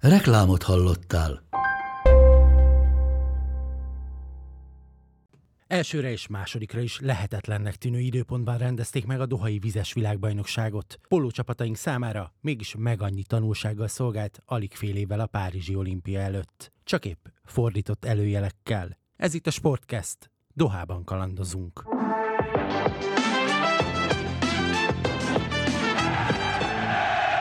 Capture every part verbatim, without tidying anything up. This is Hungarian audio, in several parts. Reklámot hallottál. Elsőre és másodikra is lehetetlennek tűnő időpontban rendezték meg a Dohai Vizes Világbajnokságot. Pólócsapataink számára mégis meg annyi tanulsággal szolgált alig fél évvel a Párizsi Olimpia előtt. Csak épp fordított előjelekkel. Ez itt a Sportcast. Dohában kalandozunk.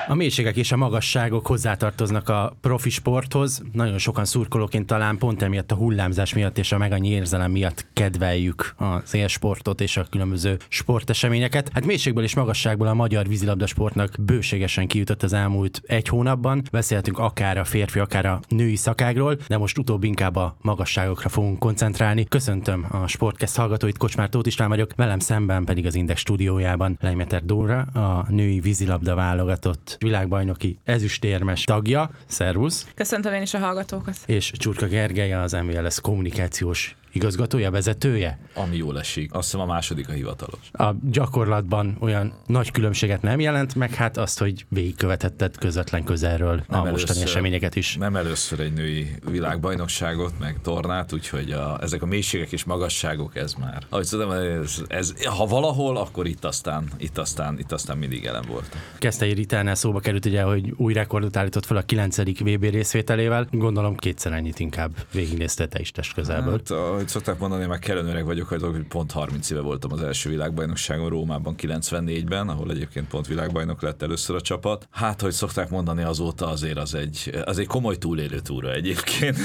A mélységek és a magasságok hozzátartoznak a profi sporthoz. Nagyon sokan szurkolóként talán pont emiatt a hullámzás miatt és a meg annyi érzelem miatt kedveljük az élsportot és a különböző sporteseményeket. Hát mélységből és magasságból a magyar vízilabdasportnak bőségesen kijutott az elmúlt egy hónapban. Beszélhetünk akár a férfi, akár a női szakágról, de most utóbb inkább a magasságokra fogunk koncentrálni. Köszöntöm a Sportcast hallgatóit, Kocsmár Tóth István vagyok, velem szemben pedig az Index stúdiójában Leimeter Dóra, a női vízilabda válogatott világbajnoki ezüstérmes tagja. Szervusz! Köszöntöm én is a hallgatókat! És Csurka Gergely, az em vé el es kommunikációs igazgatója, vezetője? Ami jól esik. Azt hiszem a második a hivatalos. A gyakorlatban olyan nagy különbséget nem jelent, meg hát azt, hogy végigkövethetted közvetlen közelről nem a mostani eseményeket is. Nem először egy női világbajnokságot, meg tornát, úgyhogy a, ezek a mélységek és magasságok, ez már. Ahogy tudom, ez, ez, ha valahol, akkor itt aztán, itt aztán, itt aztán mindig elem volt. Kezdtei Ritánál szóba került ugye, hogy új rekordot állított fel a kilencedik vé bé részvételével. Gondolom kétszer ennyit inkább végignézted te is test közelből. Hát, a... Hogy szokták mondani, én már kellően öreg vagyok, hogy pont harminc éve voltam az első világbajnokságon, Rómában kilencvennégyben, ahol egyébként pont világbajnok lett először a csapat. Hát, hogy szokták mondani, azóta azért az egy, az egy komoly túlélő túra egyébként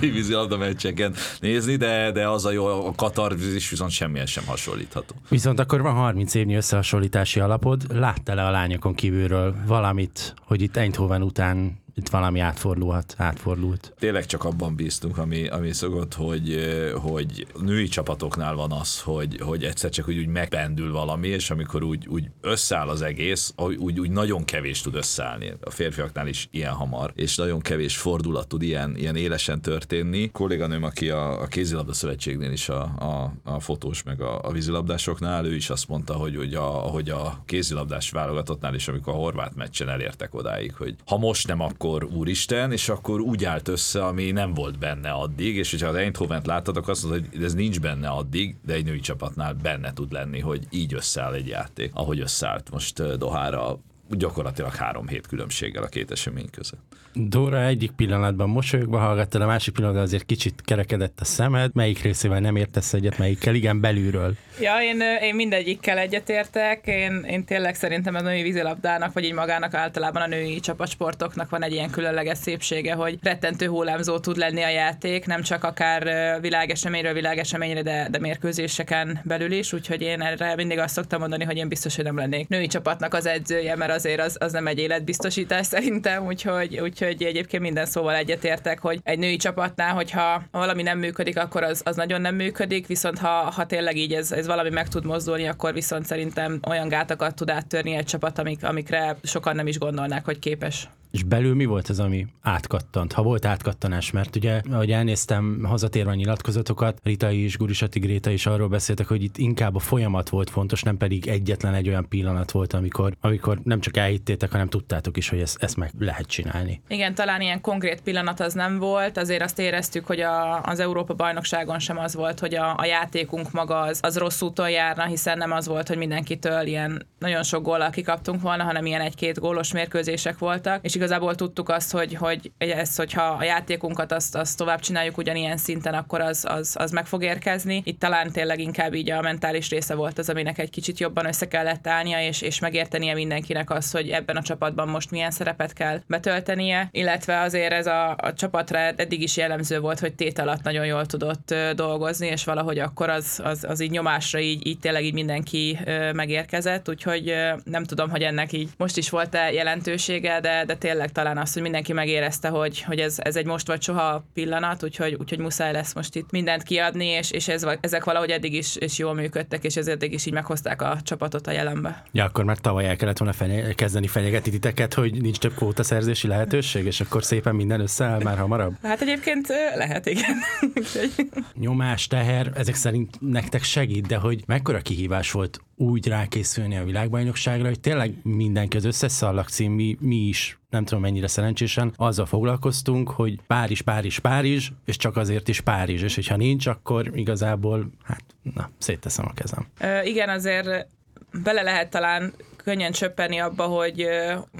vízilabda meccseken nézni, de, de az a jó, a katarvizis viszont semmilyen sem hasonlítható. Viszont akkor van harminc évnyi összehasonlítási alapod, láttál-e a lányokon kívülről valamit, hogy itt Eindhoven után itt valami átfordulhat, átfordult. Tényleg csak abban bíztunk, ami, ami szokott, hogy, hogy női csapatoknál van az, hogy, hogy egyszer csak úgy, úgy megpendül valami, és amikor úgy, úgy összeáll az egész, úgy, úgy nagyon kevés tud összeállni. A férfiaknál is ilyen hamar, és nagyon kevés fordulat tud ilyen, ilyen élesen történni. A kolléganőm, aki a, a kézilabda szövetségnél is a, a, a fotós, meg a, a vízilabdásoknál, ő is azt mondta, hogy, hogy, a, hogy a kézilabdás válogatottnál is, amikor a horvát meccsen elértek odáig, hogy ha most nem, akkor úristen, és akkor úgy állt össze, ami nem volt benne addig, és hogyha az Eindhovent láttatok, azt mondod, hogy ez nincs benne addig, de egy női csapatnál benne tud lenni, hogy így összeáll egy játék, ahogy összeállt most Dohára, gyakorlatilag három hét különbséggel a két esemény között. Dóra, egyik pillanatban mosolyogva hallgattad, a másik pillanatban azért kicsit kerekedett a szemed. Melyik részével nem értesz egyet, melyikkel igen, belülről? Ja, én, én mindegyikkel egyetértek. Én, én tényleg szerintem a női vízilabdának, vagy így magának általában a női csapatsportoknak van egy ilyen különleges szépsége, hogy rettentő hullámzó tud lenni a játék, nem csak akár világeseményről világeseményre, de, de mérkőzéseken belül is, úgyhogy én erre mindig azt szoktam mondani, hogy én biztos, hogy nem lennék női csapatnak az edzője, mert azért az, az nem egy életbiztosítás szerintem, úgyhogy, úgyhogy egyébként minden szóval egyetértek, hogy egy női csapatnál, hogyha valami nem működik, akkor az, az nagyon nem működik, viszont ha, ha tényleg így ez, ez valami meg tud mozdulni, akkor viszont szerintem olyan gátakat tud áttörni egy csapat, amik, amikre sokan nem is gondolnák, hogy képes. És belül mi volt az, ami átkattant? Ha volt átkattanás, mert ugye, ahogy elnéztem hazatérve nyilatkozatokat, Rita is, Gurisáti Gréta is arról beszéltek, hogy itt inkább a folyamat volt fontos, nem pedig egyetlen egy olyan pillanat volt, amikor, amikor nem csak elhittétek, hanem tudtátok is, hogy ezt, ezt meg lehet csinálni. Igen, talán ilyen konkrét pillanat az nem volt, azért azt éreztük, hogy a, az Európa-bajnokságon sem az volt, hogy a, a játékunk maga az, az rossz úton járna, hiszen nem az volt, hogy mindenkitől ilyen nagyon sok góllal kikaptunk volna, hanem ilyen egy-két gólos mérkőzések voltak, és igazából tudtuk azt, hogy, hogy ez, hogyha a játékunkat azt, azt tovább csináljuk ugyanilyen szinten, akkor az, az, az meg fog érkezni. Itt talán tényleg inkább így a mentális része volt az, aminek egy kicsit jobban össze kellett állnia, és, és megértenie mindenkinek azt, hogy ebben a csapatban most milyen szerepet kell betöltenie, illetve azért ez a, a csapatra eddig is jellemző volt, hogy tét alatt nagyon jól tudott dolgozni, és valahogy akkor az, az, az így nyomásra így, így tényleg így mindenki megérkezett, úgyhogy nem tudom, hogy ennek így most is volt-e jelentősége, de, de tényleg talán az, hogy mindenki megérezte, hogy, hogy ez, ez egy most vagy soha pillanat, úgyhogy, úgyhogy muszáj lesz most itt mindent kiadni, és, és ez, ezek valahogy eddig is, is jól működtek, és ez eddig is így meghozták a csapatot a jelenbe. Ja, akkor már tavaly el kellett volna fenye- kezdeni fenyegetni titeket, hogy nincs több kvótaszerzési lehetőség, és akkor szépen minden összeáll már hamarabb? Hát egyébként lehet, igen. Nyomás, teher, ezek szerint nektek segít, de hogy mekkora kihívás volt úgy rákészülni a világbajnokságra, hogy tényleg mindenki, az összes szallagcím, mi, mi is, nem tudom mennyire szerencsésen, azzal foglalkoztunk, hogy Párizs, Párizs, Párizs, és csak azért is Párizs, és hogyha nincs, akkor igazából, hát, na, szétteszem a kezem. Ö, igen, azért bele lehet talán könnyen csöppenni abba, hogy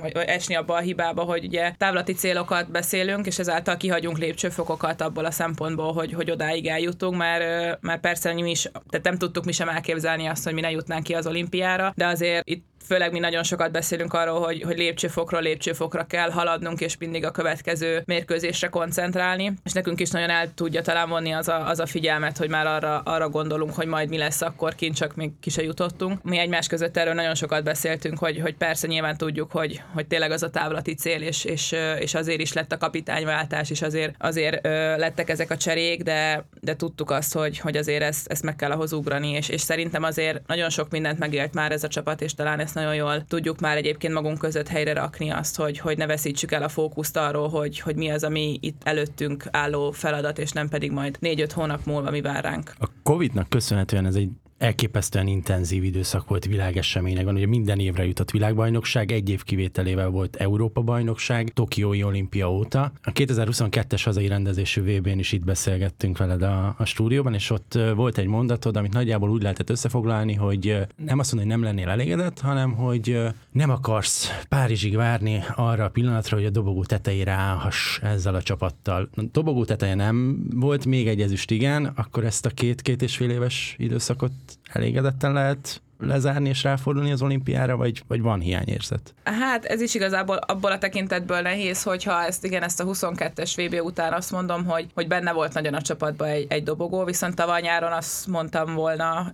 vagy esni abba a hibába, hogy ugye távlati célokat beszélünk, és ezáltal kihagyunk lépcsőfokokat abból a szempontból, hogy, hogy odáig eljutunk, mert, mert persze mi is, tehát nem tudtuk mi sem elképzelni azt, hogy mi ne jutnánk ki az olimpiára, de azért itt főleg mi nagyon sokat beszélünk arról, hogy, hogy lépcsőfokról lépcsőfokra kell haladnunk, és mindig a következő mérkőzésre koncentrálni, és nekünk is nagyon el tudja talán vonni az a, az a figyelmet, hogy már arra, arra gondolunk, hogy majd mi lesz akkor kint, csak még ki se jutottunk. Mi egymás között erről nagyon sokat beszéltünk, hogy, hogy persze nyilván tudjuk, hogy, hogy tényleg az a távlati cél, és, és, és azért is lett a kapitányváltás, és azért, azért lettek ezek a cserék, de, de tudtuk azt, hogy, hogy azért ezt, ezt meg kell ahhoz ugrani, és, és szerintem azért nagyon sok mindent megélt már ez a csapat, és talán ezt nagyon jól tudjuk már egyébként magunk között helyre rakni azt, hogy, hogy ne veszítsük el a fókuszt arról, hogy, hogy mi az, ami itt előttünk álló feladat, és nem pedig majd négy-öt hónap múlva mi vár ránk. A Covidnak köszönhetően ez egy elképesztően intenzív időszak volt világeseményekben, ugye minden évre jutott világbajnokság, egy év kivételével volt Európa-bajnokság, Tokiói Olimpia óta. A kétezer-huszonkettes hazai rendezésű vé bén is itt beszélgettünk veled a, a stúdióban, és ott volt egy mondatod, amit nagyjából úgy lehetett összefoglalni, hogy nem azt mondod, hogy nem lennél elégedett, hanem hogy nem akarsz Párizsig várni arra a pillanatra, hogy a dobogó tetejére állhass ezzel a csapattal. A dobogó teteje nem volt, még egy ezüst igen, akkor ezt a két-két és fél éves időszakot elégedetten lehet lezárni és ráfordulni az olimpiára, vagy, vagy van hiányérzet? Hát ez is igazából abból a tekintetből nehéz, hogyha ezt, igen, ezt a huszonkettes vé bé után azt mondom, hogy, hogy benne volt nagyon a csapatban egy, egy dobogó, viszont tavaly nyáron azt mondtam volna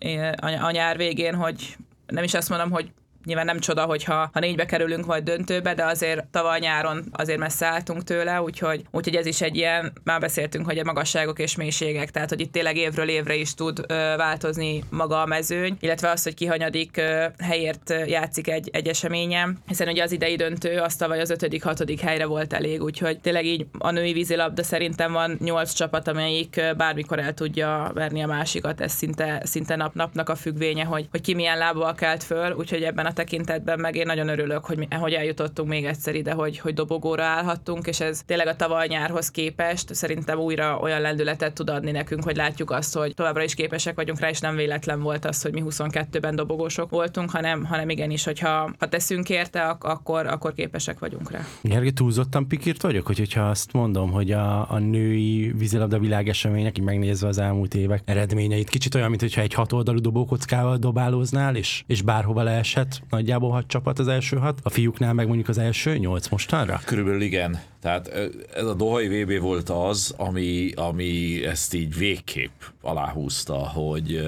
a nyár végén, hogy nem is azt mondom, hogy nyilván nem csoda, hogyha ha négybe kerülünk vagy döntőbe, de azért tavaly nyáron azért messze álltunk tőle, úgyhogy, úgyhogy ez is egy ilyen, már beszéltünk, hogy a magasságok és mélységek, tehát hogy itt tényleg évről évre is tud ö, változni maga a mezőny, illetve az, hogy kihanyadik ö, helyért játszik egy, egy eseményem, hiszen ugye az idei döntő az tavaly az ötödik, hatodik helyre volt elég, úgyhogy tényleg így a női vízilabda szerintem van nyolc csapat, amelyik bármikor el tudja verni a másikat, ez szinte, szinte nap-napnak a függvénye, hogy, hogy ki milyen lábbal kelt föl, úgyhogy ebben a tekintetben meg én nagyon örülök, hogy, hogy eljutottunk még egyszer ide, hogy, hogy dobogóra állhattunk, és ez tényleg a tavaly nyárhoz képest szerintem újra olyan lendületet tud adni nekünk, hogy látjuk azt, hogy továbbra is képesek vagyunk rá, és nem véletlen volt az, hogy mi huszonkettőben dobogósok voltunk, hanem, hanem igenis, hogyha ha teszünk érte, akkor, akkor képesek vagyunk rá. Gergő, túlzottan pikírt vagyok, hogy, hogyha azt mondom, hogy a, a női vízilabda világesemények, így megnézve az elmúlt évek eredményeit, kicsit olyan, mintha egy hatoldalú dobókockával dobálóznál, és, és bárhova leesett. Nagyjából hat csapat az első hat, a fiúknál meg mondjuk az első nyolc mostanra? Körülbelül igen. Tehát ez a Dohai vé bé volt az, ami, ami ezt így végképp aláhúzta, hogy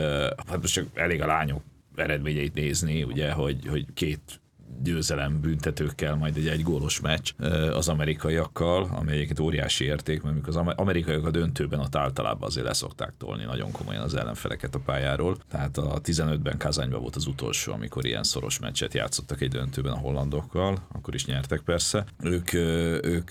hát most csak elég a lányok eredményeit nézni, ugye, hogy, hogy két győzelem büntetőkkel, majd egy egy gólos meccs az amerikaiakkal, amelyiket óriási érték, mert az amerikaiak a döntőben ott általában azért leszokták tolni nagyon komolyan az ellenfeleket a pályáról. Tehát a tizenötben Kazányban volt az utolsó, amikor ilyen szoros meccset játszottak egy döntőben a hollandokkal, akkor is nyertek persze. Ők, ők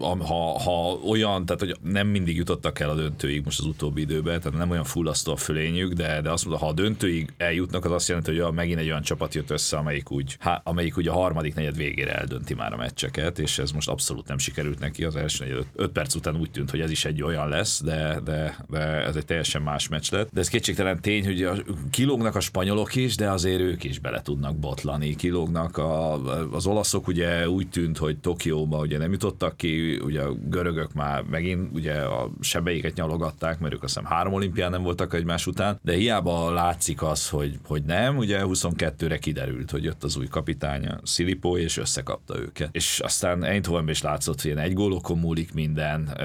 ha, ha olyan, tehát hogy nem mindig jutottak el a döntőig most az utóbbi időben, tehát nem olyan fullasztó a fölényük, de, de azt mondta, ha a döntőig eljutnak, az azt jelenti, hogy ja, megint egy olyan csapat jött össze, amelyik úgy há, amelyik ugye a harmadik negyed végére eldönti már a meccseket, és ez most abszolút nem sikerült neki. Az első negyed öt perc után úgy tűnt, hogy ez is egy olyan lesz, de, de, de ez egy teljesen más meccs lett. De ez kétségtelen tény, hogy a, kilógnak a spanyolok is, de azért ők is bele tudnak botlani. Kilógnak a, az olaszok, ugye úgy tűnt, hogy Tokióba ugye nem jutottak ki, ugye a görögök már megint ugye a sebeiket nyalogatták, mert ők azt hiszem három olimpián nem voltak egymás után, de hiába látszik az, hogy, hogy nem, ugye huszonkettőre kiderült, hogy jött az új kapitánya, Silipó, és összekapta őket. És aztán Eindhovenben is látszott, hogy egy gólokon múlik minden,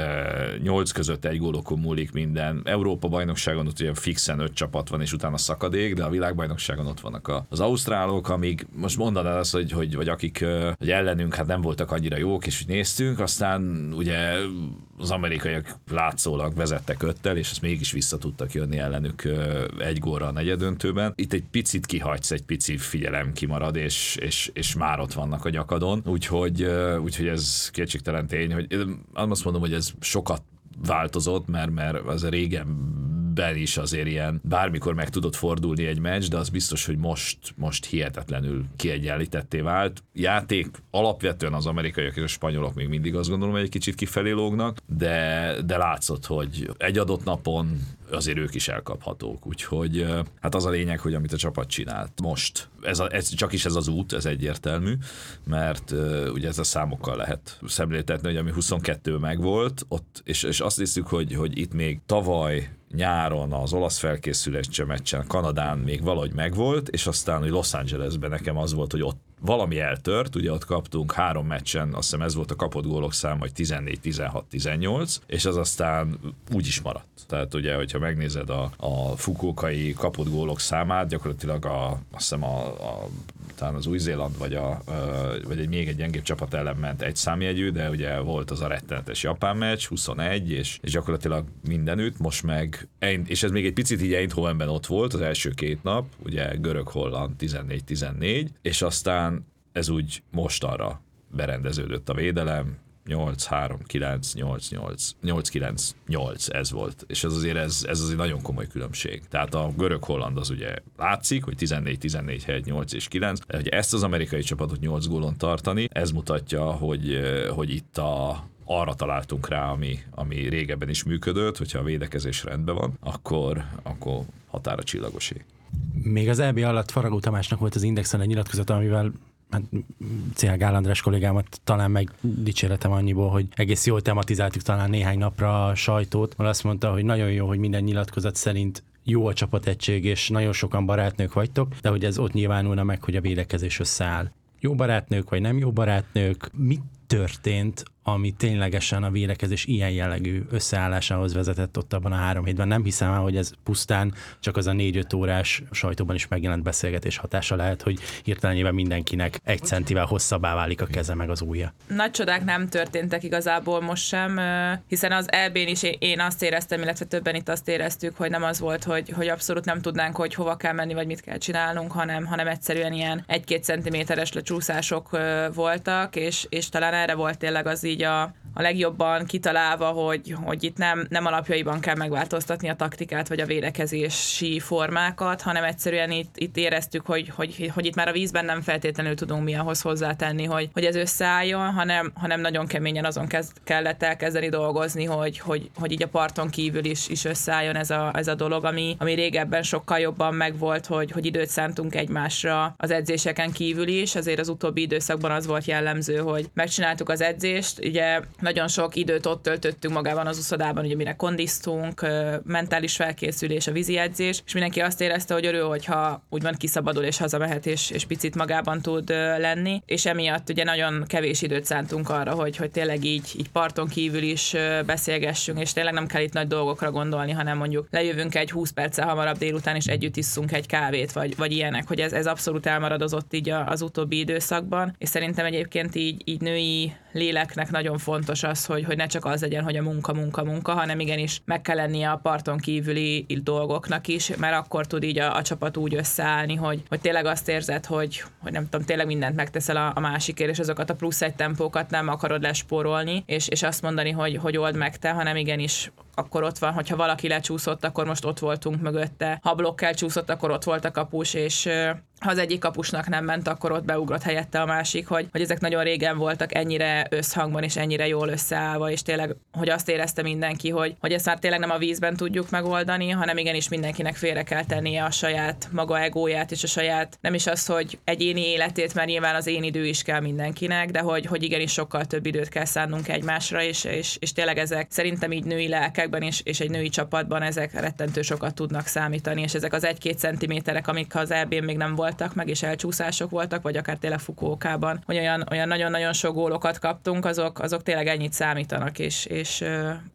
nyolc között egy gólokon múlik minden. Európa-bajnokságon ott ugye fixen öt csapat van, és utána szakadék, de a világbajnokságon ott vannak az ausztrálok, amíg most mondanád azt, hogy, hogy vagy akik hogy ellenünk hát nem voltak annyira jók, és úgy néztünk, aztán ugye az amerikaiak látszólag vezettek öttel, és ezt mégis vissza tudtak jönni ellenük egy gólra a negyedöntőben. Itt egy picit kihagysz, egy pici figyelem kimarad, és, és, és már ott vannak a nyakadon. Úgyhogy, úgyhogy ez kétségtelen tény, hogy én azt mondom, hogy ez sokat változott, mert, mert az régen ben is azért ilyen, bármikor meg tudott fordulni egy meccs, de az biztos, hogy most, most hihetetlenül kiegyenlítetté vált. Játék alapvetően az amerikaiak és a spanyolok még mindig azt gondolom, hogy egy kicsit kifelé lógnak, de, de látszott, hogy egy adott napon azért ők is elkaphatók, úgyhogy hát az a lényeg, hogy amit a csapat csinált most, ez, a, ez csak is ez az út, ez egyértelmű, mert uh, ugye ez a számokkal lehet szemléltetni, hogy ami huszonkettő megvolt, ott, és, és azt hiszük, hogy, hogy itt még tavaly nyáron az olasz felkészülési meccsen Kanadán még valahogy megvolt, és aztán, hogy Los Angelesben nekem az volt, hogy ott valami eltört, ugye ott kaptunk három meccsen, azt hiszem ez volt a kapott gólok száma, hogy tizennégy, tizenhat, tizennyolc, és az aztán úgy is maradt. Tehát ugye, hogyha megnézed a, a fukuokai kapott gólok számát, gyakorlatilag a, azt hiszem a, a, talán az Új-Zéland, vagy, a, a, vagy egy még egy gyengébb csapat ellen ment egy számjegyű, de ugye volt az a rettenetes japán meccs, huszonegy, és, és gyakorlatilag mindenütt, most meg, és ez még egy picit így Eindhovenben ott volt az első két nap, ugye görög-holland tizennégy-tizennégy, és aztán ez úgy mostanra berendeződött a védelem, nyolc-három, kilenc-nyolc-nyolc, nyolc-kilenc-nyolc, ez volt. És ez azért, ez, ez azért nagyon komoly különbség. Tehát a görög-holland az ugye látszik, hogy tizennégy, tizennégy, hét, nyolc és kilenc, hogy ezt az amerikai csapatot nyolc gólon tartani, ez mutatja, hogy, hogy itt a arra találtunk rá, ami, ami régebben is működött, hogyha a védekezés rendben van, akkor, akkor határa csillagosé. Még az é bé alatt Faragó Tamásnak volt az Indexen egy nyilatkozata, amivel hát cé há. Gál András kollégámat talán megdicséretem annyiból, hogy egész jól tematizáltuk talán néhány napra a sajtót, ahol azt mondta, hogy nagyon jó, hogy minden nyilatkozat szerint jó a csapategység, és nagyon sokan barátnők vagytok, de hogy ez ott nyilvánulna meg, hogy a védekezés összeáll. Jó barátnők, vagy nem jó barátnők? Mit történt, ami ténylegesen a védekezés ilyen jellegű összeállásához vezetett ott abban a három hétben? Nem hiszem el, hogy ez pusztán csak az a négy-öt órás sajtóban is megjelent beszélgetés hatása lehet, hogy hirtelenében mindenkinek egy centivel hosszabbá válik a keze meg az ujja. Nagy csodák nem történtek igazából most sem, hiszen az é bén is én azt éreztem, illetve többen itt azt éreztük, hogy nem az volt, hogy, hogy abszolút nem tudnánk, hogy hova kell menni, vagy mit kell csinálnunk, hanem, hanem egyszerűen ilyen egy-két centiméteres lecsúszások voltak, és, és talán erre volt tényleg az így a, a legjobban kitalálva, hogy, hogy itt nem, nem alapjaiban kell megváltoztatni a taktikát, vagy a védekezési formákat, hanem egyszerűen itt, itt éreztük, hogy, hogy, hogy itt már a vízben nem feltétlenül tudunk mi ahhoz hozzátenni, hogy, hogy ez összeálljon, hanem, hanem nagyon keményen azon kezd, kellett elkezdeni dolgozni, hogy, hogy, hogy így a parton kívül is, is összeálljon ez a, ez a dolog, ami, ami régebben sokkal jobban megvolt, hogy, hogy időt szántunk egymásra az edzéseken kívül is, azért az utóbbi időszakban az volt jellemző, hogy megcsináltuk az edzést, ugye nagyon sok időt ott töltöttünk magában az úszodában, ugye mire kondisztunk, mentális felkészülés, a vízi edzés, és mindenki azt érezte, hogy örül, hogyha úgymond kiszabadul és hazamehet, és, és picit magában tud lenni, és emiatt ugye nagyon kevés időt szántunk arra, hogy, hogy tényleg így, így parton kívül is beszélgessünk, és tényleg nem kell itt nagy dolgokra gondolni, hanem mondjuk lejövünk egy húsz perccel hamarabb délután, és együtt isszunk egy kávét, vagy, vagy ilyenek, hogy ez, ez abszolút elmaradozott így az utóbbi időszakban, és szerintem egyébként így, így női léleknek nagyon fontos az, hogy, hogy ne csak az legyen, hogy a munka, munka, munka, hanem igenis meg kell lennie a parton kívüli dolgoknak is, mert akkor tud így a, a csapat úgy összeállni, hogy, hogy tényleg azt érzed, hogy, hogy nem tudom, tényleg mindent megteszel a, a másikért, és azokat a plusz egy tempókat nem akarod lespórolni, és, és azt mondani, hogy, hogy old meg te, hanem igenis akkor ott van, hogyha valaki lecsúszott, akkor most ott voltunk mögötte. Ha blokkel csúszott, akkor ott volt a kapus, és ha az egyik kapusnak nem ment, akkor ott beugrott helyette a másik, hogy, hogy ezek nagyon régen voltak ennyire összhangban, és ennyire jól összeállva, és tényleg, hogy azt érezte mindenki, hogy, hogy ezt már tényleg nem a vízben tudjuk megoldani, hanem igenis mindenkinek félre kell tennie a saját maga egóját, és a saját, nem is az, hogy egyéni életét, mert nyilván az én idő is kell mindenkinek, de hogy, hogy igenis sokkal több időt kell szánnunk egymásra, és, és, és tényleg ezek szerintem így női lelkekben és, és egy női csapatban ezek rettentő sokat tudnak számítani, és ezek az egy-két centiméterek, amik az é bén még nem voltak meg, és elcsúszások voltak, vagy akár tényleg Fukuokában, hogy olyan, olyan nagyon-nagyon sok gólokat kaptunk, azok, azok tényleg ennyit számítanak, és, és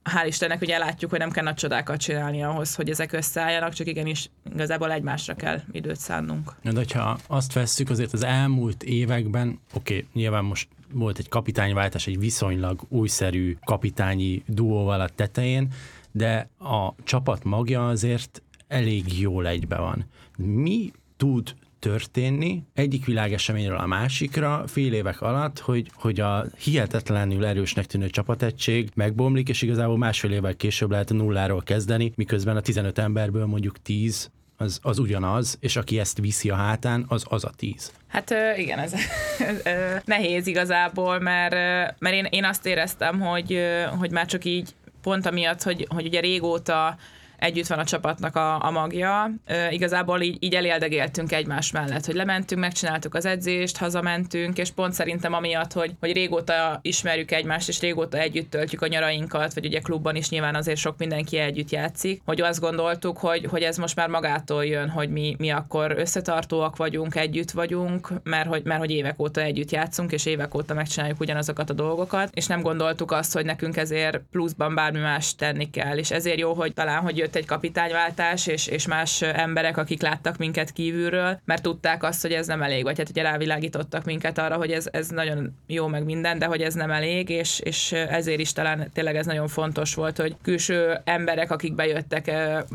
hál' Istennek ugye látjuk, hogy nem kell nagy csodákat csinálni ahhoz, hogy ezek összeálljanak, csak igenis igazából egymásra kell időt szánnunk. De ha azt vesszük, azért az elmúlt években, oké, okay, nyilván most volt egy kapitányváltás, egy viszonylag újszerű kapitányi duóval a tetején, de a csapat magja azért elég jól egybe van. Mi tud történni egyik világeseményről a másikra fél évek alatt, hogy, hogy a hihetetlenül erősnek tűnő csapategység megbomlik, és igazából másfél évvel később lehet nulláról kezdeni, miközben a tizenöt emberből mondjuk tíz az, az ugyanaz, és aki ezt viszi a hátán, az az a tíz. Hát igen, ez, ez, ez nehéz igazából, mert, mert én, én azt éreztem, hogy, hogy már csak így pont amiatt, hogy, hogy ugye régóta együtt van a csapatnak a, a magja. E, igazából így, így eléldegéltünk egymás mellett, hogy lementünk, megcsináltuk az edzést, hazamentünk, és pont szerintem amiatt, hogy, hogy régóta ismerjük egymást, és régóta együtt töltjük a nyarainkat, vagy ugye klubban is nyilván azért sok mindenki együtt játszik, hogy azt gondoltuk, hogy, hogy ez most már magától jön, hogy mi, mi akkor összetartóak vagyunk, együtt vagyunk, mert hogy, mert hogy évek óta együtt játszunk, és évek óta megcsináljuk ugyanazokat a dolgokat, és nem gondoltuk azt, hogy nekünk ezért pluszban bármi más tenni kell, és ezért jó, hogy talán, hogy egy kapitányváltás, és, és más emberek, akik láttak minket kívülről, mert tudták azt, hogy ez nem elég, vagy hát ugye rávilágítottak minket arra, hogy ez, ez nagyon jó meg minden, de hogy ez nem elég, és, és ezért is talán tényleg ez nagyon fontos volt, hogy külső emberek, akik bejöttek,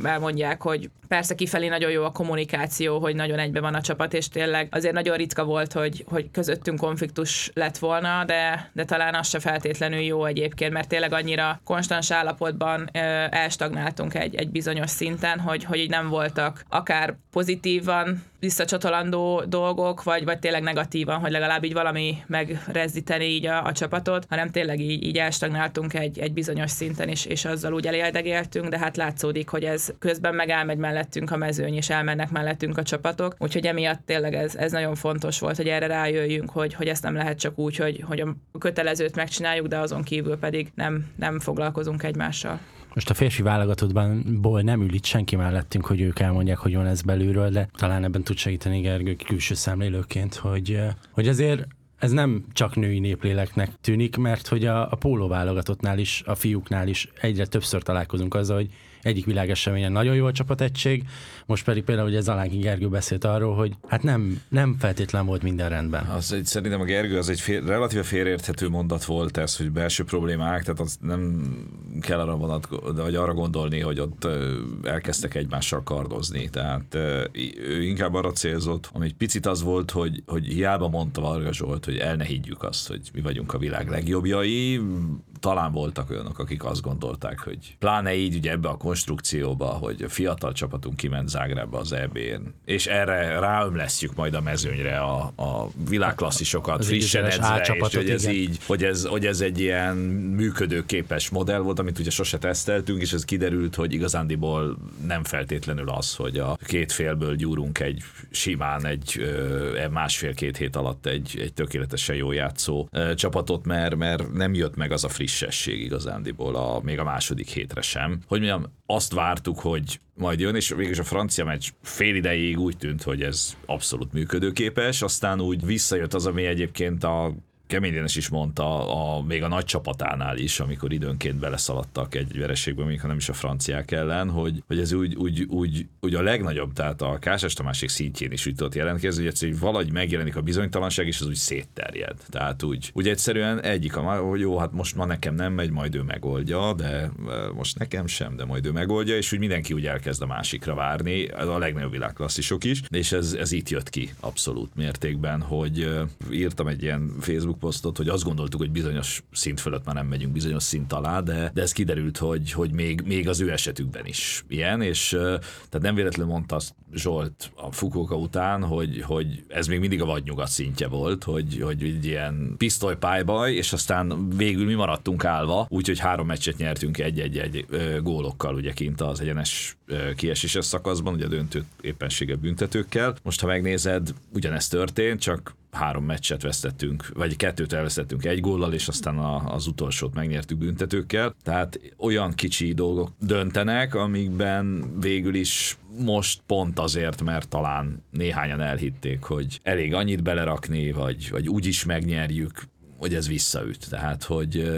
elmondják, hogy persze kifelé nagyon jó a kommunikáció, hogy nagyon egybe van a csapat, és tényleg azért nagyon ritka volt, hogy, hogy közöttünk konfliktus lett volna, de, de talán az se feltétlenül jó egyébként, mert tényleg annyira konstans állapotban elstagnáltunk egy egy bizonyos szinten, hogy, hogy így nem voltak akár pozitívan visszacsatolandó dolgok, vagy, vagy tényleg negatívan, hogy legalább így valami megrezdíteni így a, a csapatot, hanem tényleg így, így elstagnáltunk egy, egy bizonyos szinten, és, és azzal úgy eléldegéltünk, de hát látszódik, hogy ez közben meg elmegy mellettünk a mezőny, és elmennek mellettünk a csapatok, úgyhogy emiatt tényleg ez, ez nagyon fontos volt, hogy erre rájöjjünk, hogy, hogy ezt nem lehet csak úgy, hogy, hogy a kötelezőt megcsináljuk, de azon kívül pedig nem, nem foglalkozunk egymással. Most a férfi válogatottból nem ül itt senki mellettünk, hogy ők elmondják, hogy van ez belülről, de talán ebben tud segíteni Gergő külső szemlélőként, hogy, hogy azért ez nem csak női népléleknek tűnik, mert hogy a, a póló válogatottnál is, a fiúknál is egyre többször találkozunk azzal, hogy egyik világeseményen nagyon jó a csapategység, most pedig például ugye Zalánki Gergő beszélt arról, hogy hát nem, nem feltétlen volt minden rendben. Az, szerintem a Gergő az egy fél, relatíve félreérthető mondat volt ez, hogy belső problémák, tehát az nem kell arra, vonatko- vagy arra gondolni, hogy ott elkezdtek egymással kardozni. Tehát ő inkább arra célzott, ami egy picit az volt, hogy, hogy hiába mondta Varga Zsolt, hogy el ne higgyük azt, hogy mi vagyunk a világ legjobbjai. Talán voltak olyanok, akik azt gondolták, hogy pláne így ugye ebbe a konstrukcióba, hogy a fiatal csapatunk kiment Zágrába az é bén, és erre ráömlesztjük majd a mezőnyre a, a világklasszisokat, frissen edzve, és hogy ez, így, hogy, ez, hogy ez egy ilyen működőképes modell volt, amit ugye sose teszteltünk, és ez kiderült, hogy igazándiból nem feltétlenül az, hogy a két félből gyúrunk egy simán, egy másfél-két hét alatt egy, egy tökéletesen jó játszó csapatot, mert, mert nem jött meg az a friss sesség igazándiból, a, még a második hétre sem. Hogy mondjam, azt vártuk, hogy majd jön, és végülis a francia meccs fél ideig úgy tűnt, hogy ez abszolút működőképes, aztán úgy visszajött az, ami egyébként a Kemény Dénes is mondta, a, még a nagy csapatánál is, amikor időnként beleszaladtak egy vereségbe, még ha nem is a franciák ellen, hogy, hogy ez úgy, úgy, úgy, úgy a legnagyobb, tehát a Kásás Tamásék szintjén is úgy tudott jelentkezni, hogy egyszerűen valahogy megjelenik a bizonytalanság, és az úgy szétterjed. Tehát úgy, úgy egyszerűen egyik, hogy jó, hát most ma nekem nem megy, majd ő megoldja, de most nekem sem, de majd ő megoldja, és úgy mindenki úgy elkezd a másikra várni, a legnagyobb világklasszisok is, és ez, ez itt jött ki abszolút mértékben, hogy írtam egy ilyen Facebook Facebook posztot, hogy azt gondoltuk, hogy bizonyos szint fölött már nem megyünk, bizonyos szint alá, de, de ez kiderült, hogy, hogy még, még az ő esetükben is ilyen, és tehát nem véletlenül mondta Zsolt a Fukuoka után, hogy, hogy ez még mindig a vadnyugat szintje volt, hogy, hogy így ilyen pisztolypájbaj, és aztán végül mi maradtunk állva, úgyhogy három meccset nyertünk egy-egy gólokkal ugye kint az egyenes kieséses szakaszban, ugye a döntő éppenséggel büntetőkkel. Most ha megnézed, ugyanezt történt, csak három meccset vesztettünk, vagy kettőt elvesztettünk egy góllal, és aztán a, az utolsót megnyertük büntetőkkel. Tehát olyan kicsi dolgok döntenek, amikben végül is most pont azért, mert talán néhányan elhitték, hogy elég annyit belerakni, vagy, vagy úgyis megnyerjük, hogy ez visszaüt. Tehát, hogy,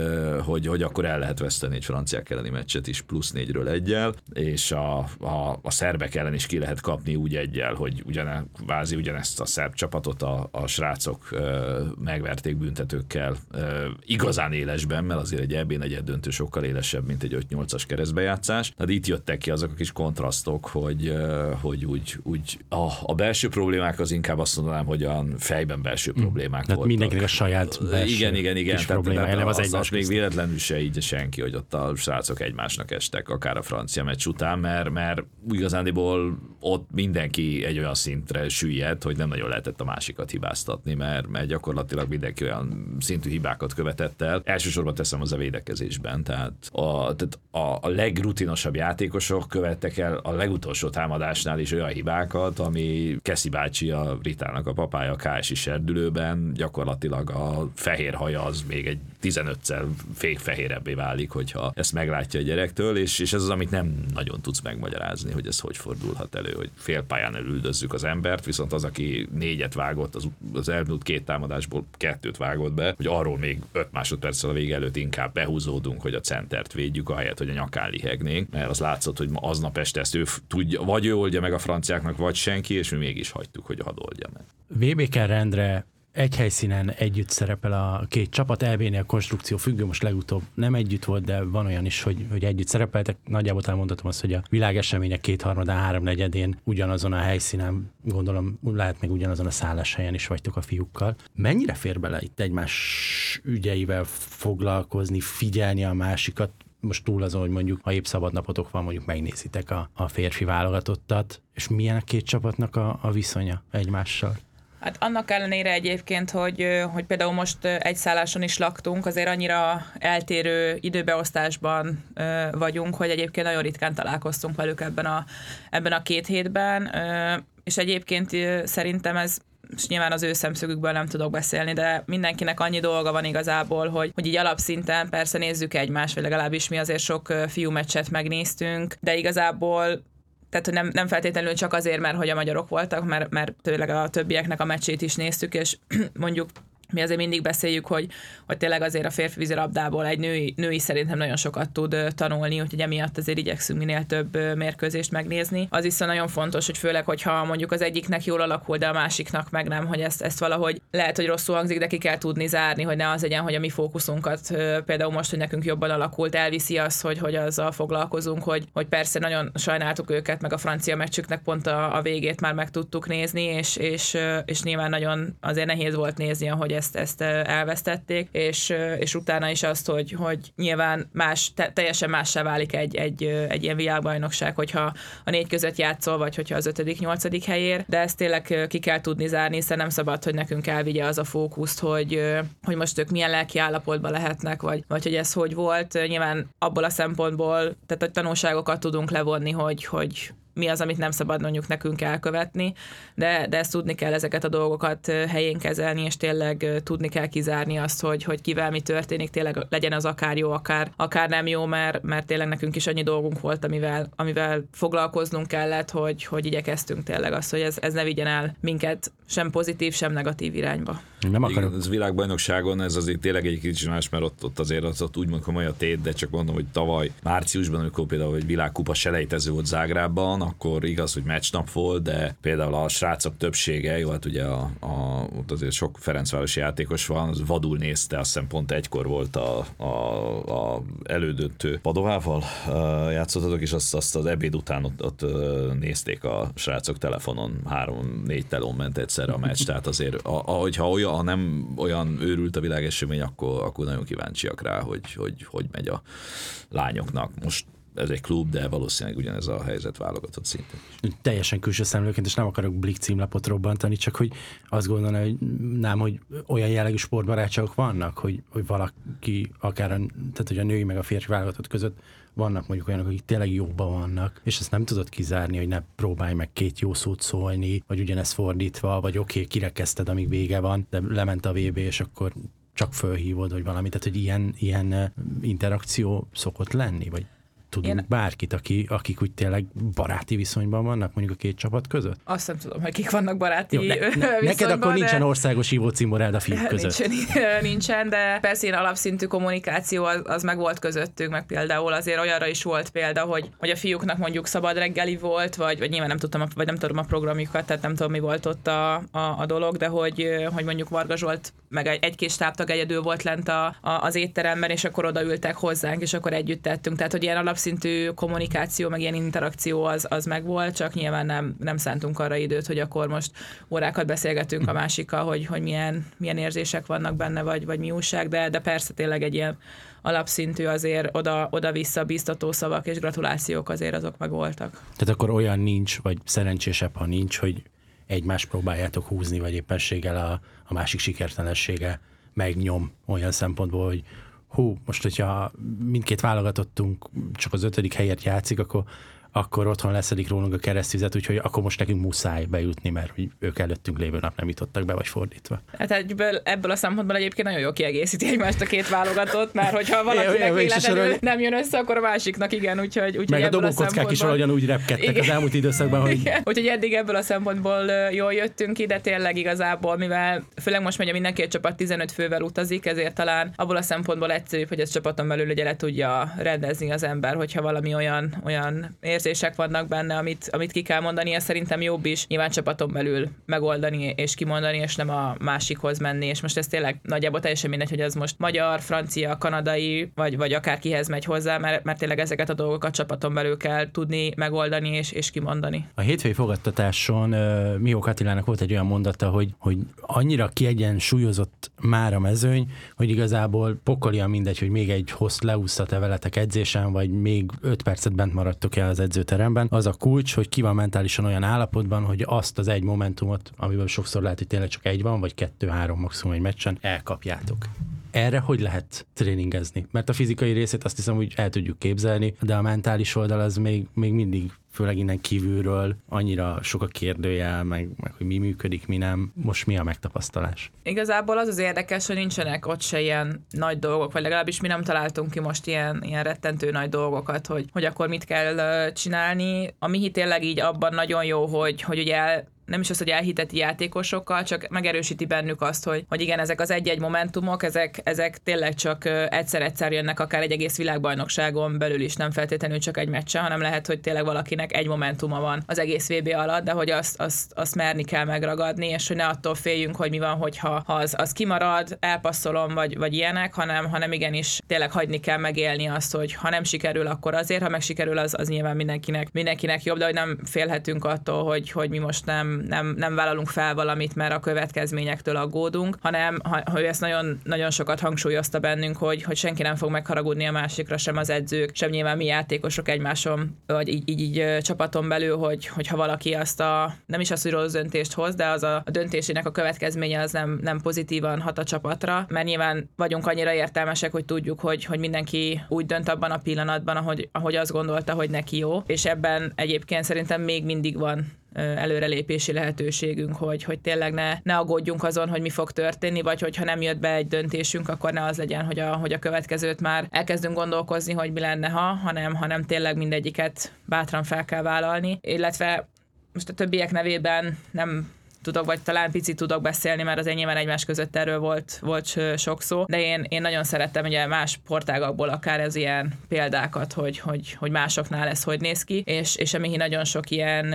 hogy, hogy akkor el lehet veszteni egy franciák elleni meccset is plusz négyről egyel, és a, a, a szerbek ellen is ki lehet kapni úgy egyel, hogy ugyan, vázi ugyanezt a szerb csapatot a, a srácok ö, megverték büntetőkkel ö, igazán élesben, mert azért egy é bé negyed döntő sokkal élesebb, mint egy öt-nyolcas keresztbejátszás. Tehát itt jöttek ki azok a kis kontrasztok, hogy, ö, hogy úgy, úgy a, a belső problémák az inkább azt mondanám, hogy a fejben belső problémák mm, voltak. Tehát mindenkinek a saját belső. Igen, igen, igen. Tehát, probléma, tehát az, az, az még véletlenül se így senki, hogy ott a srácok egymásnak estek, akár a francia meccs után, mert, mert igazándiból ott mindenki egy olyan szintre süllyedt, hogy nem nagyon lehetett a másikat hibáztatni, mert, mert gyakorlatilag mindenki olyan szintű hibákat követett el. Elsősorban teszem az a védekezésben, tehát a, tehát a, a legrutinosabb játékosok követtek el a legutolsó támadásnál is olyan hibákat, ami Keszi bácsi, a Ritának a papája a káesi serdülőben gyakorlatilag a fehér haja az még egy tizenötszer fékfehérebbé válik, hogyha ezt meglátja a gyerektől, és, és ez az, amit nem nagyon tudsz megmagyarázni, hogy ez hogy fordulhat elő, hogy félpályán elüldözzük az embert, viszont az, aki négyet vágott, az, az elmúlt két támadásból kettőt vágott be, hogy arról még öt másodperccel a vége előtt inkább behúzódunk, hogy a centert védjük, ahelyett, hogy a nyakán lihegnénk, mert az látszott, hogy ma aznap este ezt ő tudja, vagy ő oldja meg a franciáknak, vagy senki, és mi mégis hagytuk, hogy hadd oldja meg. vé bé ká rendre egy helyszínen együtt szerepel a két csapat, é bé-nél konstrukció függő, most legutóbb nem együtt volt, de van olyan is, hogy, hogy együtt szerepeltek. Nagyjából talán mondhatom azt, hogy a világesemények kétharmadán, háromnegyedén ugyanazon a helyszínen, gondolom lehet még ugyanazon a szálláshelyen is vagytok a fiúkkal. Mennyire fér bele itt egymás ügyeivel foglalkozni, figyelni a másikat? Most túl azon, hogy mondjuk, ha épp szabad napotok van, mondjuk megnézitek a, a férfi válogatottat, és milyen a két csapatnak a, a viszonya egymással? Hát annak ellenére egyébként, hogy, hogy például most egy szálláson is laktunk, azért annyira eltérő időbeosztásban vagyunk, hogy egyébként nagyon ritkán találkoztunk velük ebben a, ebben a két hétben, és egyébként szerintem ez, és nyilván az ő szemszögükből nem tudok beszélni, de mindenkinek annyi dolga van igazából, hogy, hogy így alapszinten persze nézzük egymást, vagy legalábbis mi azért sok fiú meccset megnéztünk, de igazából tehát, hogy nem, nem feltétlenül csak azért, mert hogy a magyarok voltak, mert, mert tényleg a többieknek a meccsét is néztük, és mondjuk mi azért mindig beszéljük, hogy, hogy tényleg azért a férfi vízilabdából egy női, női szerintem nagyon sokat tud tanulni, úgyhogy emiatt azért igyekszünk minél több mérkőzést megnézni. Az viszont nagyon fontos, hogy főleg, hogyha mondjuk az egyiknek jól alakul, de a másiknak meg nem, hogy ezt, ezt valahogy lehet, hogy rosszul hangzik, de ki kell tudni zárni, hogy ne az legyen, hogy a mi fókuszunkat például most, hogy nekünk jobban alakult, elviszi az, hogy, hogy azzal foglalkozunk, hogy, hogy persze nagyon sajnáltuk őket, meg a francia meccsüknek pont a, a végét már meg tudtuk nézni, és, és, és nyilván nagyon azért nehéz volt nézni, hogy Ezt, ezt elvesztették, és, és utána is azt, hogy, hogy nyilván más, te, teljesen mássá válik egy, egy, egy ilyen világbajnokság, hogyha a négy között játszol, vagy hogyha az ötödik, nyolcadik helyér, de ezt tényleg ki kell tudni zárni, hiszen nem szabad, hogy nekünk elvigye az a fókuszt, hogy, hogy most ők milyen lelki állapotban lehetnek, vagy, vagy hogy ez hogy volt. Nyilván abból a szempontból, tehát a tanulságokat tudunk levonni, hogy, hogy mi az, amit nem szabad mondjuk nekünk elkövetni, de, de ezt tudni kell ezeket a dolgokat helyén kezelni, és tényleg tudni kell kizárni azt, hogy, hogy kivel mi történik, tényleg legyen az akár jó, akár, akár nem jó, mert, mert tényleg nekünk is annyi dolgunk volt, amivel, amivel foglalkoznunk kellett, hogy, hogy igyekeztünk tényleg azt, hogy ez, ez ne vigyen el minket sem pozitív, sem negatív irányba. Nem akarok. Igen, az világbajnokságon ez azért tényleg egy kicsit más, mert ott, ott azért az ott úgymond komoly a tét, de csak mondom, hogy tavaly márciusban, amikor például egy világkupa selejtező volt Zágrában, akkor igaz, hogy meccsnap volt, de például a srácok többsége, jó, hát ugye a, a, ott azért sok ferencvárosi játékos van, az vadul nézte, azt hiszem pont egykor volt a, a, a elődöntő Padovával játszottatok, és azt, azt az ebéd után ott, ott nézték a srácok telefonon, három-négy telón ment egyszerre a meccs, tehát azért ahogyha olyan, ha nem olyan őrült a világesemény, akkor, akkor nagyon kíváncsiak rá, hogy hogy, hogy megy a lányoknak most. Ez egy klub, de valószínűleg ugyanez a helyzet válogatott szinten. Teljesen külső szemlőként, és nem akarok Blick címlapot robbantani, csak hogy azt gondolom, hogy nem, hogy olyan jellegű sportbarátságok vannak, hogy, hogy valaki, akár a, tehát, hogy a női meg a férfi válogatott között vannak mondjuk olyanok, akik tényleg jóban vannak, és ezt nem tudod kizárni, hogy ne próbálj meg két jó szót szólni, vagy ugyanezt fordítva, vagy oké, okay, kirekezted, amíg vége van, de lement a vé bé, és akkor csak fölhívod, vagy valami, tehát hogy ilyen, ilyen interakció szokott lenni, vagy tudunk én... bárkit, aki, akik úgy tényleg baráti viszonyban vannak, mondjuk a két csapat között? Azt nem tudom, hogy kik vannak baráti Jó, ne, ne, viszonyban. Neked akkor de... nincsen országos hívócímorád a fiúk között. Nincsen, nincsen, de persze én alapszintű kommunikáció az, az meg volt közöttünk, meg például azért olyanra is volt példa, hogy, hogy a fiúknak mondjuk szabad reggeli volt, vagy, vagy nyilván nem tudtam, a, vagy nem tudom a programjukat, tehát nem tudom, mi volt ott a, a, a dolog, de hogy, hogy mondjuk Varga Zsolt meg egy-két táptag egyedül volt lent a, a, az étteremben, és akkor odaültek hozzánk, és akkor együtt tettünk. Tehát, hogy ilyen alapszintű kommunikáció, meg ilyen interakció az, az megvolt, csak nyilván nem, nem szántunk arra időt, hogy akkor most órákat beszélgetünk a másikkal, hogy, hogy milyen, milyen érzések vannak benne, vagy, vagy mi újság, de, de persze tényleg egy ilyen alapszintű azért oda, oda-vissza biztató szavak és gratulációk azért azok meg voltak. Tehát akkor olyan nincs, vagy szerencsésebb, ha nincs, hogy egymást próbáljátok húzni, vagy éppenséggel a, a másik sikertelensége megnyom olyan szempontból, hogy hú, most, hogyha mindkét válogatottunk, csak az ötödik helyért játszik, akkor, akkor otthon leszedik rólunk a keresztüzet, úgyhogy akkor most nekünk muszáj bejutni, mert ők előttünk lévő nap nem jutottak be, vagy fordítva. Hát ebből, ebből a szempontból egyébként nagyon jól kiegészíti egymást a két válogatott, mert hogyha valakinek véletlenül nem jön össze, akkor a másiknak igen, úgyhogy, úgyhogy ebből a, a szempontból... is valahogyan úgy repkedtek igen. Az elmúlt időszakban, hogy... Igen. Úgyhogy eddig ebből a szempontból jól jöttünk ide, tényleg igazából, mivel főleg most megy a minden két csapat tizenöt fővel utazik, ezért talán abból a szempontból egyszerűbb, hogy ez csapaton belül ugye le tudja rendezni az ember, hogyha valami olyan, olyan érzések vannak benne, amit, amit ki kell mondani, ez szerintem jobb is nyilván csapaton belül megoldani és kimondani, és nem a másikhoz menni, és most ez tényleg nagyjából teljesen mindegy, hogy ez most magyar, francia, kanadai, vagy, vagy akárkihez megy hozzá, mert, mert tényleg ezeket a dolgokat csapaton belül kell tudni megoldani és, és kimondani. A hétfői fogadtatáson uh, Miók Attilának volt egy olyan mondata, hogy, hogy annyira kiegyensúlyozott már a mezőny, hogy igazából pokolian mindegy, hogy még egy hosszt leúsztat-e veletek edzésen, vagy még öt percet bent maradtok el az edzőteremben, az a kulcs, hogy ki van mentálisan olyan állapotban, hogy azt az egy momentumot, amiből sokszor lehet, hogy tényleg csak egy van, vagy kettő-három maximum egy meccsen, elkapjátok. Erre hogy lehet tréningezni? Mert a fizikai részét azt hiszem, hogy el tudjuk képzelni, de a mentális oldal az még, még mindig, főleg innen kívülről, annyira sok a kérdőjel, meg, meg hogy mi működik, mi nem. Most mi a megtapasztalás? Igazából az az érdekes, hogy nincsenek ott se ilyen nagy dolgok, vagy legalábbis mi nem találtunk ki most ilyen, ilyen rettentő nagy dolgokat, hogy, hogy akkor mit kell csinálni. A Mihi tényleg így abban nagyon jó, hogy, hogy ugye el, nem is az, hogy elhiteti játékosokkal, csak megerősíti bennük azt, hogy, hogy igen, ezek az egy-egy momentumok, ezek, ezek tényleg csak egyszer-egyszer jönnek, akár egy egész világbajnokságon belül is, nem feltétlenül csak egy meccsen, hanem lehet, hogy tényleg valakinek egy momentuma van az egész vé bé alatt, de hogy azt, azt, azt merni kell megragadni, és hogy ne attól féljünk, hogy mi van, hogyha ha az, az kimarad, elpasszolom, vagy, vagy ilyenek, hanem, hanem igenis tényleg hagyni kell megélni azt, hogy ha nem sikerül, akkor azért, ha meg sikerül, az, az nyilván mindenkinek, mindenkinek jobb, de hogy nem félhetünk attól, hogy, hogy mi most nem Nem, nem vállalunk fel valamit, mert a következményektől aggódunk, hanem ha, ő ezt nagyon, nagyon sokat hangsúlyozta bennünk, hogy, hogy senki nem fog megharagudni a másikra, sem az edzők, sem nyilván mi játékosok egymáson, vagy így, így, így csapaton belül, hogy, hogy ha valaki azt a, nem is azt, hogy rossz döntést hoz, de az a, a döntésének a következménye az nem, nem pozitívan hat a csapatra, mert nyilván vagyunk annyira értelmesek, hogy tudjuk, hogy, hogy mindenki úgy dönt abban a pillanatban, ahogy, ahogy azt gondolta, hogy neki jó, és ebben egyébként szerintem még mindig van előrelépési lehetőségünk, hogy, hogy tényleg ne, ne aggódjunk azon, hogy mi fog történni, vagy hogyha nem jött be egy döntésünk, akkor ne az legyen, hogy a, hogy a következőt már elkezdünk gondolkozni, hogy mi lenne, ha, hanem, hanem tényleg mindegyiket bátran fel kell vállalni, illetve most a többiek nevében nem tudok, vagy talán picit tudok beszélni, mert az enyémben egymás között erről volt, volt sok szó, de én, én nagyon szerettem ugye más sportágakból akár ez ilyen példákat, hogy, hogy, hogy másoknál ez hogy néz ki, és, és ami nagyon sok ilyen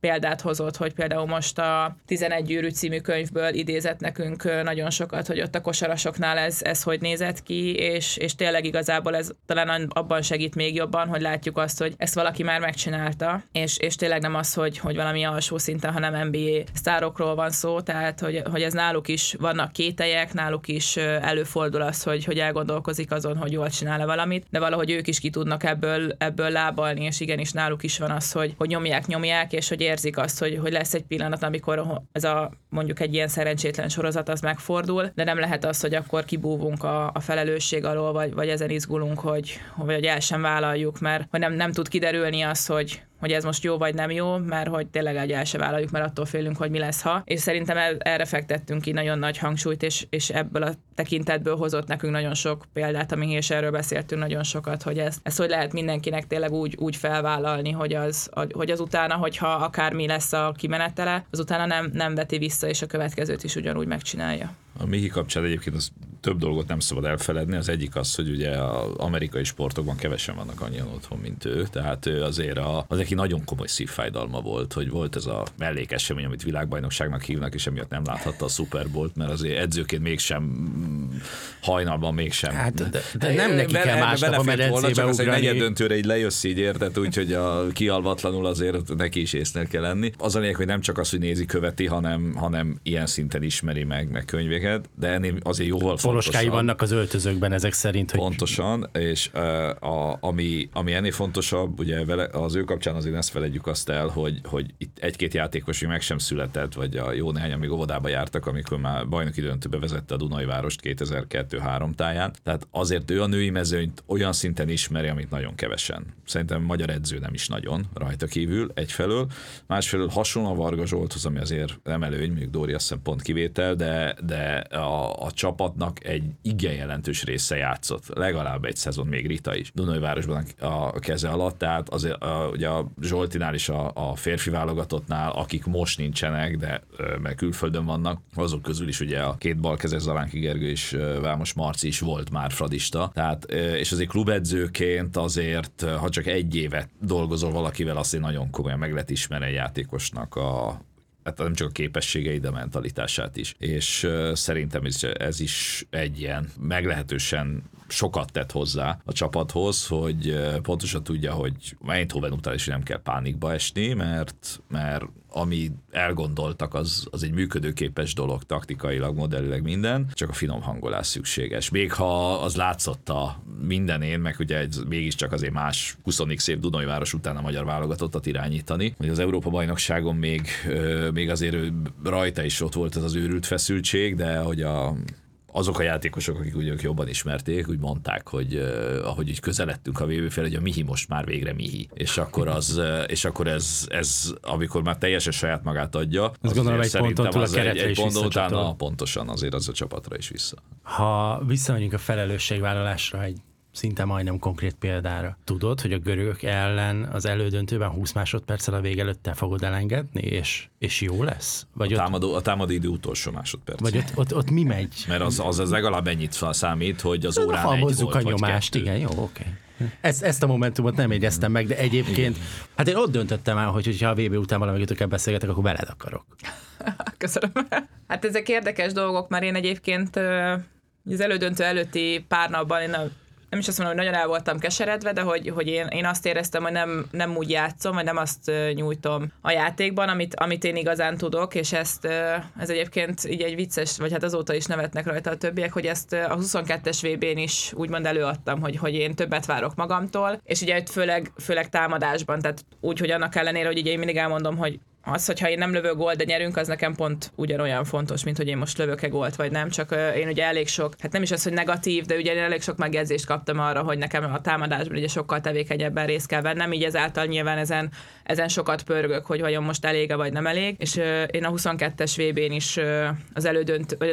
példát hozott, hogy például most a tizenegy gyűrű című könyvből idézett nekünk nagyon sokat, hogy ott a kosarasoknál ez, ez hogy nézett ki, és, és tényleg igazából ez talán abban segít még jobban, hogy látjuk azt, hogy ezt valaki már megcsinálta, és, és tényleg nem az, hogy, hogy valami alsó szinten, hanem en bé á sztárokról van szó, tehát hogy, hogy ez náluk is vannak kételyek, náluk is előfordul az, hogy, hogy elgondolkozik azon, hogy jól csinál-e valamit, de valahogy ők is ki tudnak ebből, ebből lábalni, és igenis náluk is van az, hogy, hogy nyomják, nyomják, és hogy érzik azt, hogy, hogy lesz egy pillanat, amikor ez a mondjuk egy ilyen szerencsétlen sorozat az megfordul, de nem lehet az, hogy akkor kibúvunk a, a felelősség alól, vagy, vagy ezen izgulunk, hogy, hogy el sem vállaljuk, mert hogy nem, nem tud kiderülni az, hogy hogy ez most jó vagy nem jó, mert hogy tényleg el se vállaljuk, mert attól félünk, hogy mi lesz, ha. És szerintem erre fektettünk ki nagyon nagy hangsúlyt, és, és ebből a tekintetből hozott nekünk nagyon sok példát, ami és erről beszéltünk nagyon sokat, hogy ezt, ezt hogy lehet mindenkinek tényleg úgy, úgy felvállalni, hogy az, hogy az utána, hogyha akármi lesz a kimenetele, az utána nem, nem veti vissza, és a következőt is ugyanúgy megcsinálja. A Mihi kapcsán egyébként az több dolgot nem szabad elfeledni. Az egyik az, hogy ugye az amerikai sportokban kevesen vannak annyian otthon, mint ő. Tehát ő azért a, az neki nagyon komoly szívfájdalma volt, hogy volt ez a mellékesemény, amit világbajnokságnak hívnak, és emiatt nem láthatta a Super Bowl-t, mert azért edzőként mégsem hajnalban mégsem. Hát, de, de, de nem neki kell másnap a medencébe ugrani. Az egy negyeddöntőre így lejössz így, érted, úgyhogy a kialvatlanul azért neki is észnél kell lenni. Az a lényeg, hogy nem csak az, hogy nézi, követi, hanem, hanem ilyen szinten ismeri meg, meg könyveket, de ennél azért jóval fontosabb. Vannak az öltözőkben ezek szerint. Hogy... Pontosan, és uh, a, ami, ami ennél fontosabb, ugye vele, az ő kapcsán azért ezt felejtjük azt el, hogy, hogy itt egy-két játékos még meg sem született, vagy a jó néhány, amíg óvodába jártak, amikor már bajnoki döntőbe vezette a Dunaújvárost kétezer-kettő-három táján. Tehát azért ő a női mezőnyt olyan szinten ismeri, amit nagyon kevesen. Szerintem magyar edző nem is nagyon rajta kívül, egyfelől. Másfelől hasonló a Varga Zsolthoz, ami azért nem előny, mondjuk Dóri azt hiszem pont kivétel, de, de A, a csapatnak egy igen jelentős része játszott, legalább egy szezon, még Rita is Dunaújvárosban a keze alatt, tehát azért a, ugye a Zsoltinál is a, a férfi válogatottnál, akik most nincsenek, de mert külföldön vannak, azok közül is ugye a két balkezes Zalánki Gergő és Vámos Marci is volt már fradista, tehát és azért klubedzőként azért, ha csak egy évet dolgozol valakivel, azért nagyon komolyan meg lehet ismerni a játékosnak a hát nem csak a képességei, de a mentalitását is. És uh, szerintem ez, ez is egy ilyen meglehetősen sokat tett hozzá a csapathoz, hogy uh, pontosan tudja, hogy Eindhoven után is nem kell pánikba esni, mert, mert ami elgondoltak, az, az egy működőképes dolog, taktikailag, modellileg minden, csak a finom hangolás szükséges. Még ha az látszott a mindenén, meg ugye egy, mégiscsak azért más húsz év Dunaújváros után a magyar válogatottat irányítani, hogy az Európa-bajnokságon még, még azért rajta is ott volt ez az őrült feszültség, de hogy a azok a játékosok, akik úgy jobban ismerték, úgy mondták, hogy uh, ahogy így közeledtünk a vé bé-fél, hogy a Mihi most már végre Mihi. És akkor, az, uh, és akkor ez, ez, amikor már teljesen saját magát adja, az gondolom egy ponton túl a keretre is visszacsatol. Pontosan azért az a csapatra is vissza. Ha visszamegyünk a felelősségvállalásra egy szinte majdnem konkrét példára. Tudod, hogy a görögök ellen az elődöntőben húsz másodperccel a vég előtt te fogod elengedni, és, és jó lesz? Vagy a, ott... támadó, a támadó idő utolsó másodperc. Vagy ott, ott, ott mi megy? Mert az, az, az legalább ennyit számít, hogy az órán egy volt, vagy a nyomást, kettő. Igen, jó, oké. Okay. Ezt, ezt a momentumot nem jegyeztem meg, de egyébként, igen. Hát én ott döntöttem el, hogy ha a vé bé után valamelyikütökkel beszélgetek, akkor veled akarok. Köszönöm. Hát ezek érdekes dolgok, mert én egyébként az elődöntő előtti pár napban én a nem is azt mondom, hogy nagyon el voltam keseredve, de hogy, hogy én, én azt éreztem, hogy nem, nem úgy játszom, vagy nem azt nyújtom a játékban, amit, amit én igazán tudok, és ezt, ez egyébként így egy vicces, vagy hát azóta is nevetnek rajta a többiek, hogy ezt a huszonkettes vé bén is úgymond előadtam, hogy, hogy én többet várok magamtól, és ugye főleg, főleg támadásban, tehát úgy, hogy annak ellenére, hogy ugye én mindig elmondom, hogy az, hogyha én nem lövök gólt, de nyerünk, az nekem pont ugyanolyan fontos, mint hogy én most lövök-e gólt, vagy nem, csak én ugye elég sok, hát nem is az, hogy negatív, de ugye én elég sok megjegyzést kaptam arra, hogy nekem a támadásban ugye sokkal tevékenyebben részt kell vennem, így ezáltal nyilván ezen, ezen sokat pörgök, hogy vajon most elége vagy nem elég, és uh, én a huszonkettes vé bén is uh, az elődönt, uh,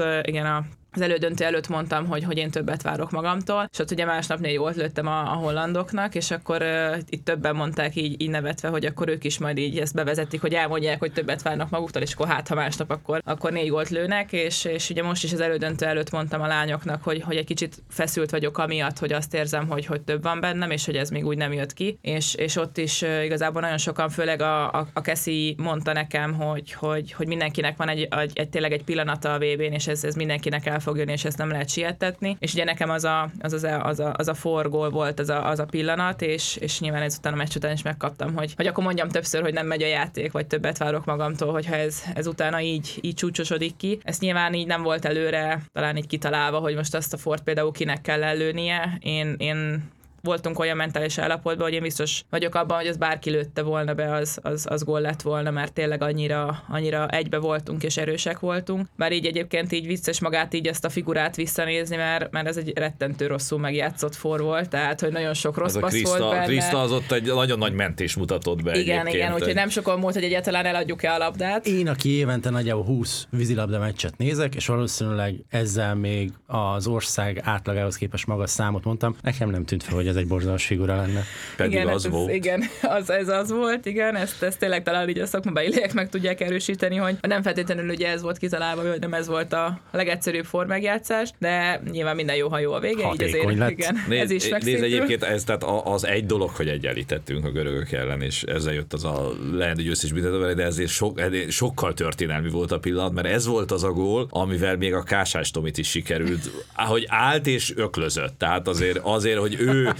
uh, igen, a az elődöntő előtt mondtam, hogy, hogy én többet várok magamtól, és ott ugye másnap négy volt lőttem a, a hollandoknak, és akkor uh, itt többen mondták így, így nevetve, hogy akkor ők is majd így ezt bevezetik, hogy elmondják, hogy többet várnak maguktól, és akkor hát, ha másnap, akkor, akkor négy volt lőnek, és, és ugye most is az elődöntő előtt mondtam a lányoknak, hogy, hogy egy kicsit feszült vagyok amiatt, hogy azt érzem, hogy, hogy több van bennem, és hogy ez még úgy nem jött ki, és, és ott is uh, igazából nagyon sokan, főleg a, a, a Keszi mondta nekem, hogy, hogy, hogy mindenkinek van egy, egy, egy tényleg egy pillanata a vé bén, és ez, ez mindenkinek el fog jönni, és ezt nem lehet sietetni. És ugye nekem az a, az az a, az a, az a forgó volt az a, az a pillanat, és, és nyilván ezután a meccs után is megkaptam, hogy, hogy akkor mondjam többször, hogy nem megy a játék, vagy többet várok magamtól, hogyha ez, ez utána így, így csúcsosodik ki. Ez nyilván így nem volt előre talán így kitalálva, hogy most azt a fort például kinek kell ellőnie. Én, én voltunk olyan mentális állapotban, hogy én biztos vagyok abban, hogy az bárki lőtte volna be, az, az, az gól lett volna, mert tényleg annyira, annyira egybe voltunk és erősek voltunk. Bár így egyébként így vicces magát így ezt a figurát visszanézni, mert, mert ez egy rettentő rosszul megjátszott for volt, tehát hogy nagyon sok rossz passz volt benne. A Kriszta az ott egy nagyon nagy mentés mutatott be. Igen, egyébként. Igen, úgyhogy nem sokan múlt, hogy egyáltalán eladjuk-e a labdát. Én, aki évente nagyjából húsz vízilabda meccset nézek, és valószínűleg ezzel még az ország átlagához képest magas számot mondtam, nekem nem tűnt fel, hogy ez egy borzalmas figura lenne. Pedig igen, az ez, volt. Igen, az, ez az volt, igen, ezt, ezt tényleg talán így a szakmabeliek meg tudják erősíteni, hogy nem feltétlenül ugye ez volt kitalálva, vagy nem ez volt a legegyszerűbb formegjátszás, de nyilván minden jó, ha jó a vége, hatékony így azért lett. Igen, nézd, ez is megszintül. Nézd egyébként, ez, tehát az egy dolog, hogy egyenlítettünk a görögök ellen, és ezzel jött az a lehet, hogy összes büntetővel, de ezért sok, sokkal történelmi volt a pillanat, mert ez volt az a gól, amivel még a Kásás Tomit is sikerült, hogy állt és öklözött. Tehát azért, azért hogy ő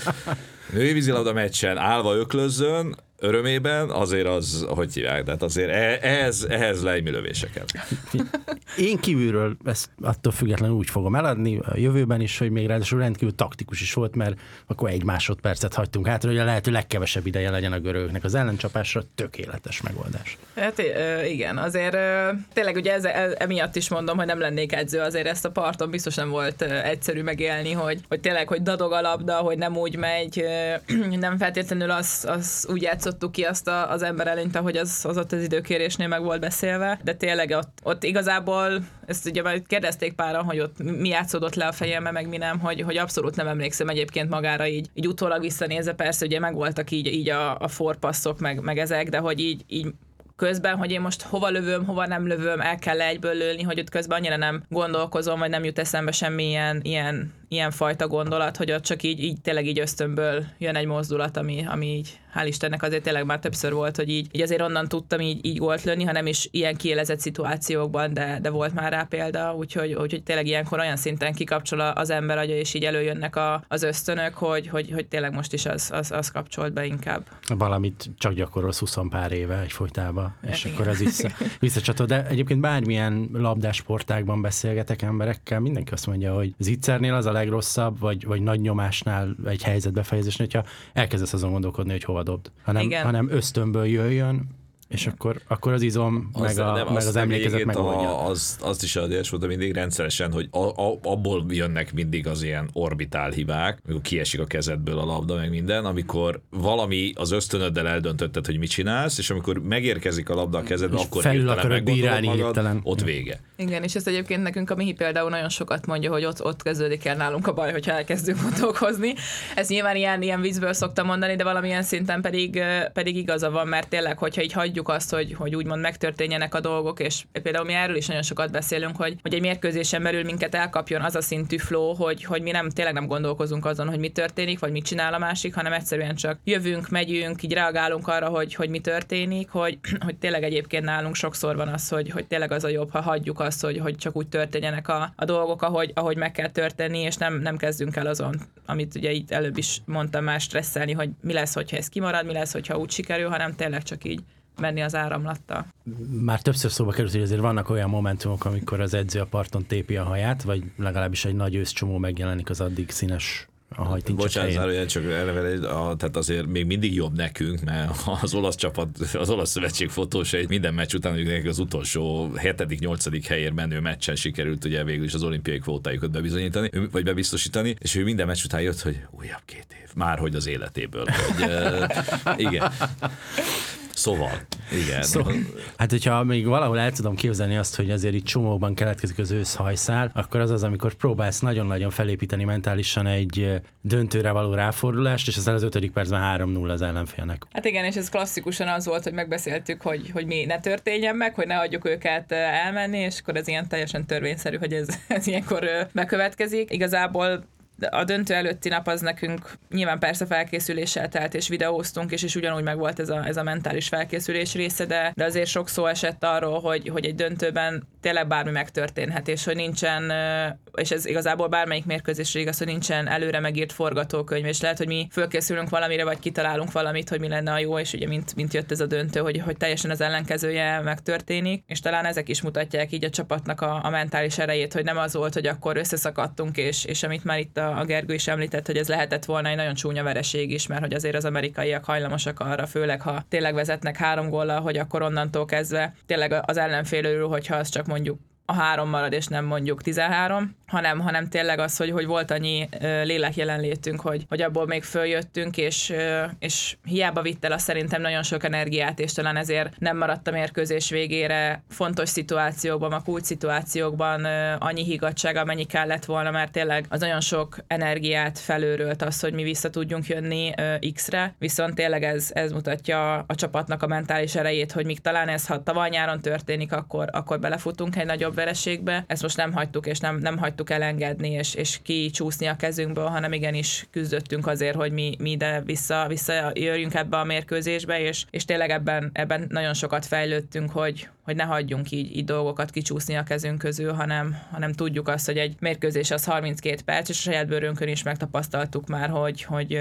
női vízilabda meccsen állva öklözzön, örömében, azért az, hogy hívják, tehát azért ehhez, ehhez leimű lövéseket. Én kívülről ezt attól függetlenül úgy fogom eladni a jövőben is, hogy még ráadásul rendkívül taktikus is volt, mert akkor egy másodpercet hagytunk hátra, hogy a lehető legkevesebb ideje legyen a görögöknek az ellencsapásra, tökéletes megoldás. Hát igen, azért tényleg ugye ez, emiatt is mondom, hogy nem lennék edző, azért ezt a parton biztos nem volt egyszerű megélni, hogy, hogy tényleg, hogy dadog a labda, hogy nem úgy megy, nem feltétlenül az, az úgy játsz adtuk ki azt a, az ember előnyt, ahogy az, az ott az időkérésnél meg volt beszélve, de tényleg ott, ott igazából, ezt ugye már kérdezték páran, hogy ott mi játszódott le a fejembe, meg mi nem, hogy, hogy abszolút nem emlékszem egyébként magára így, így utólag visszanézve, persze ugye megvoltak így, így a, a forpasszok, meg, meg ezek, de hogy így, így közben, hogy én most hova lövöm, hova nem lövöm, el kell egyből lőni, hogy ott közben annyira nem gondolkozom, vagy nem jut eszembe semmilyen ilyen, ilyen fajta gondolat, hogy ott csak így, így tényleg így ösztönből jön egy mozdulat, ami, ami így, hál' Istennek azért tényleg már többször volt, hogy így, így azért onnan tudtam így, így gólt lőni, ha nem is ilyen kiélezett szituációkban, de, de volt már rá példa, úgyhogy, úgyhogy tényleg ilyenkor olyan szinten kikapcsol az ember agya, és így előjönnek a, az ösztönök, hogy, hogy, hogy tényleg most is az, az, az kapcsolt be inkább. Valamit csak gyakorolsz húsz pár éve egyfolytában, és igen, akkor az vissza, visszacsatol. De egyébként bármilyen labdásportákban beszélgetek emberekkel, mindenki azt mondja, hogy zicsernél az a legrosszabb, vagy, vagy nagy nyomásnál egy helyzetbefejezés, hogyha elkezdesz azon gondolkodni, hogy hova dobd, hanem, hanem ösztönből jöjjön, és akkor, akkor az izom, az meg, a, nem, meg az emlékezet megoldja. Az, azt is adás volt, de mindig rendszeresen, hogy a, a, abból jönnek mindig az ilyen orbitál hibák, amikor kiesik a kezedből a labda, meg minden, amikor valami az ösztönöddel eldöntötted, hogy mit csinálsz, és amikor megérkezik a labda a kezedbe, és akkor hirtelen meggondolod magad, hirtelen. Ott vége. Igen, és ez egyébként nekünk a Mihi például nagyon sokat mondja, hogy ott, ott kezdődik el nálunk a baj, hogyha elkezdünk gondolkozni. Ez nyilván ilyen, ilyen vízből szoktam mondani, de valamilyen szinten pedig, pedig igaza van, mert tényleg, hogyha így hagy azt, hogy, hogy úgymond megtörténjenek a dolgok, és például mi erről is nagyon sokat beszélünk, hogy, hogy egy mérkőzésen belül minket elkapjon az a szintű flow, hogy, hogy mi nem tényleg nem gondolkozunk azon, hogy mi történik, vagy mit csinál a másik, hanem egyszerűen csak jövünk, megyünk, így reagálunk arra, hogy, hogy mi történik, hogy, hogy tényleg egyébként nálunk sokszor van az, hogy, hogy tényleg az a jobb, ha hagyjuk azt, hogy, hogy csak úgy történjenek a, a dolgok, ahogy, ahogy meg kell történni, és nem, nem kezdünk el azon, amit ugye itt előbb is mondtam már stresszelni, hogy mi lesz, hogyha ez kimarad, mi lesz, hogyha úgy sikerül, hanem tényleg csak így menni az áramlattal. Már többször szóba került, hogy azért vannak olyan momentumok, amikor az edző a parton tépi a haját, vagy legalábbis egy nagy őszcsomó megjelenik az addig színes a hajtincsek. Bocsánat, zárójel, csak eleve, tehát azért még mindig jobb nekünk, mert az olasz csapat, az olasz szövetség fotósait minden meccs után az utolsó hetedik-nyolcadik helyért menő meccsen sikerült ugye végül is az olimpiai kvótájukat bebizonyítani, vagy bebiztosítani, és ő minden meccs után jött, hogy újabb két év, már hogy az életéből. Hogy, igen. Szóval, igen. Szóval, hát, hogyha még valahol el tudom képzelni azt, hogy azért itt csomóban keletkezik az őszhajszál, akkor az az, amikor próbálsz nagyon-nagyon felépíteni mentálisan egy döntőre való ráfordulást, és aztán az ötödik percben három null az ellenfélnek. Hát igen, és ez klasszikusan az volt, hogy megbeszéltük, hogy, hogy mi ne történjen meg, hogy ne hagyjuk őket elmenni, és akkor ez ilyen teljesen törvényszerű, hogy ez, ez ilyenkor bekövetkezik. Igazából a döntő előtti nap az nekünk nyilván persze felkészüléssel telt, és videóztunk, és, és ugyanúgy megvolt ez a, ez a mentális felkészülés része, de, de azért sok szó esett arról, hogy, hogy egy döntőben tényleg bármi megtörténhet, és hogy nincsen, és ez igazából bármelyik mérkőzésre igaz, hogy nincsen előre megírt forgatókönyv, és lehet, hogy mi fölkészülünk valamire, vagy kitalálunk valamit, hogy mi lenne a jó, és ugye mint, mint jött ez a döntő, hogy, hogy teljesen az ellenkezője megtörténik, és talán ezek is mutatják így a csapatnak a, a mentális erejét, hogy nem az volt, hogy akkor összeszakadtunk, és, és amit már itt a a Gergő is említett, hogy ez lehetett volna egy nagyon csúnya vereség is, mert hogy azért az amerikaiak hajlamosak arra, főleg ha tényleg vezetnek három góllal, hogy akkor onnantól kezdve tényleg az ellenfélről, hogyha az csak mondjuk a három marad, és nem mondjuk tizenhárom, hanem, hanem tényleg az, hogy, hogy volt annyi lélek jelenlétünk, hogy, hogy abból még följöttünk, és, és hiába vitt el a szerintem nagyon sok energiát, és talán ezért nem maradt a mérkőzés végére fontos szituációkban, a kulcs szituációkban annyi higgadság, amennyi kellett volna, mert tényleg az nagyon sok energiát felőrölt az, hogy mi vissza tudjunk jönni X-re, viszont tényleg ez, ez mutatja a csapatnak a mentális erejét, hogy még talán ez, ha tavaly nyáron történik, akkor, akkor belefutunk egy nagyobb vereségbe. Ezt most nem hagytuk, és nem, nem hagytuk elengedni, és, és kicsúszni a kezünkből, hanem igenis küzdöttünk azért, hogy mi, mi ide vissza, visszajöjjünk ebbe a mérkőzésbe, és, és tényleg ebben, ebben nagyon sokat fejlődtünk, hogy, hogy ne hagyjunk így, így dolgokat kicsúszni a kezünk közül, hanem, hanem tudjuk azt, hogy egy mérkőzés az harminckét perc, és a saját bőrünkön is megtapasztaltuk már, hogy, hogy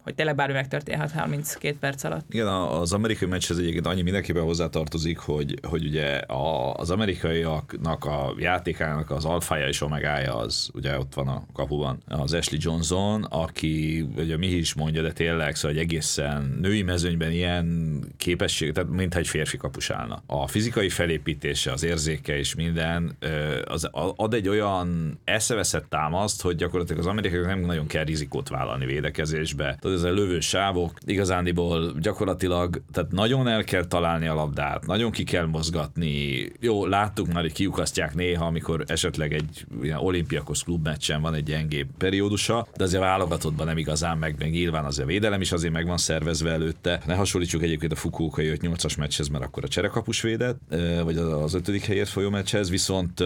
hogy tényleg bármi megtörténhet harminckét perc alatt. Igen, az amerikai meccshez egyébként annyi mindenképpen hozzátartozik, hogy, hogy ugye a, az amerikaiaknak a játékának az alfája és omegája az, ugye ott van a kapuban, az Ashley Johnson, aki ugye mi is mondja, de tényleg, szóval egy egészen női mezőnyben ilyen képesség, tehát mintha egy férfi kapus állna. A fizikai felépítése, az érzéke és minden, az ad egy olyan eszeveszett támaszt, hogy gyakorlatilag az amerikaiak nem nagyon kell rizikót vállalni védekezésbe. Ez a lövő sávok, igazándiból gyakorlatilag, tehát nagyon el kell találni a labdát, nagyon ki kell mozgatni. Jó, láttuk már, hogy kiukasztják néha, amikor esetleg egy ilyen olimpiakos klubmeccsen van egy gyengébb periódusa, de azért válogatottban nem igazán meg, meg nyilván azért a védelem is azért meg van szervezve előtte. Ne hasonlítsuk egyébként a fukuokai öt nyolcas meccshez, mert akkor a cserekapus védett, vagy az ötödik helyért folyó meccshez, viszont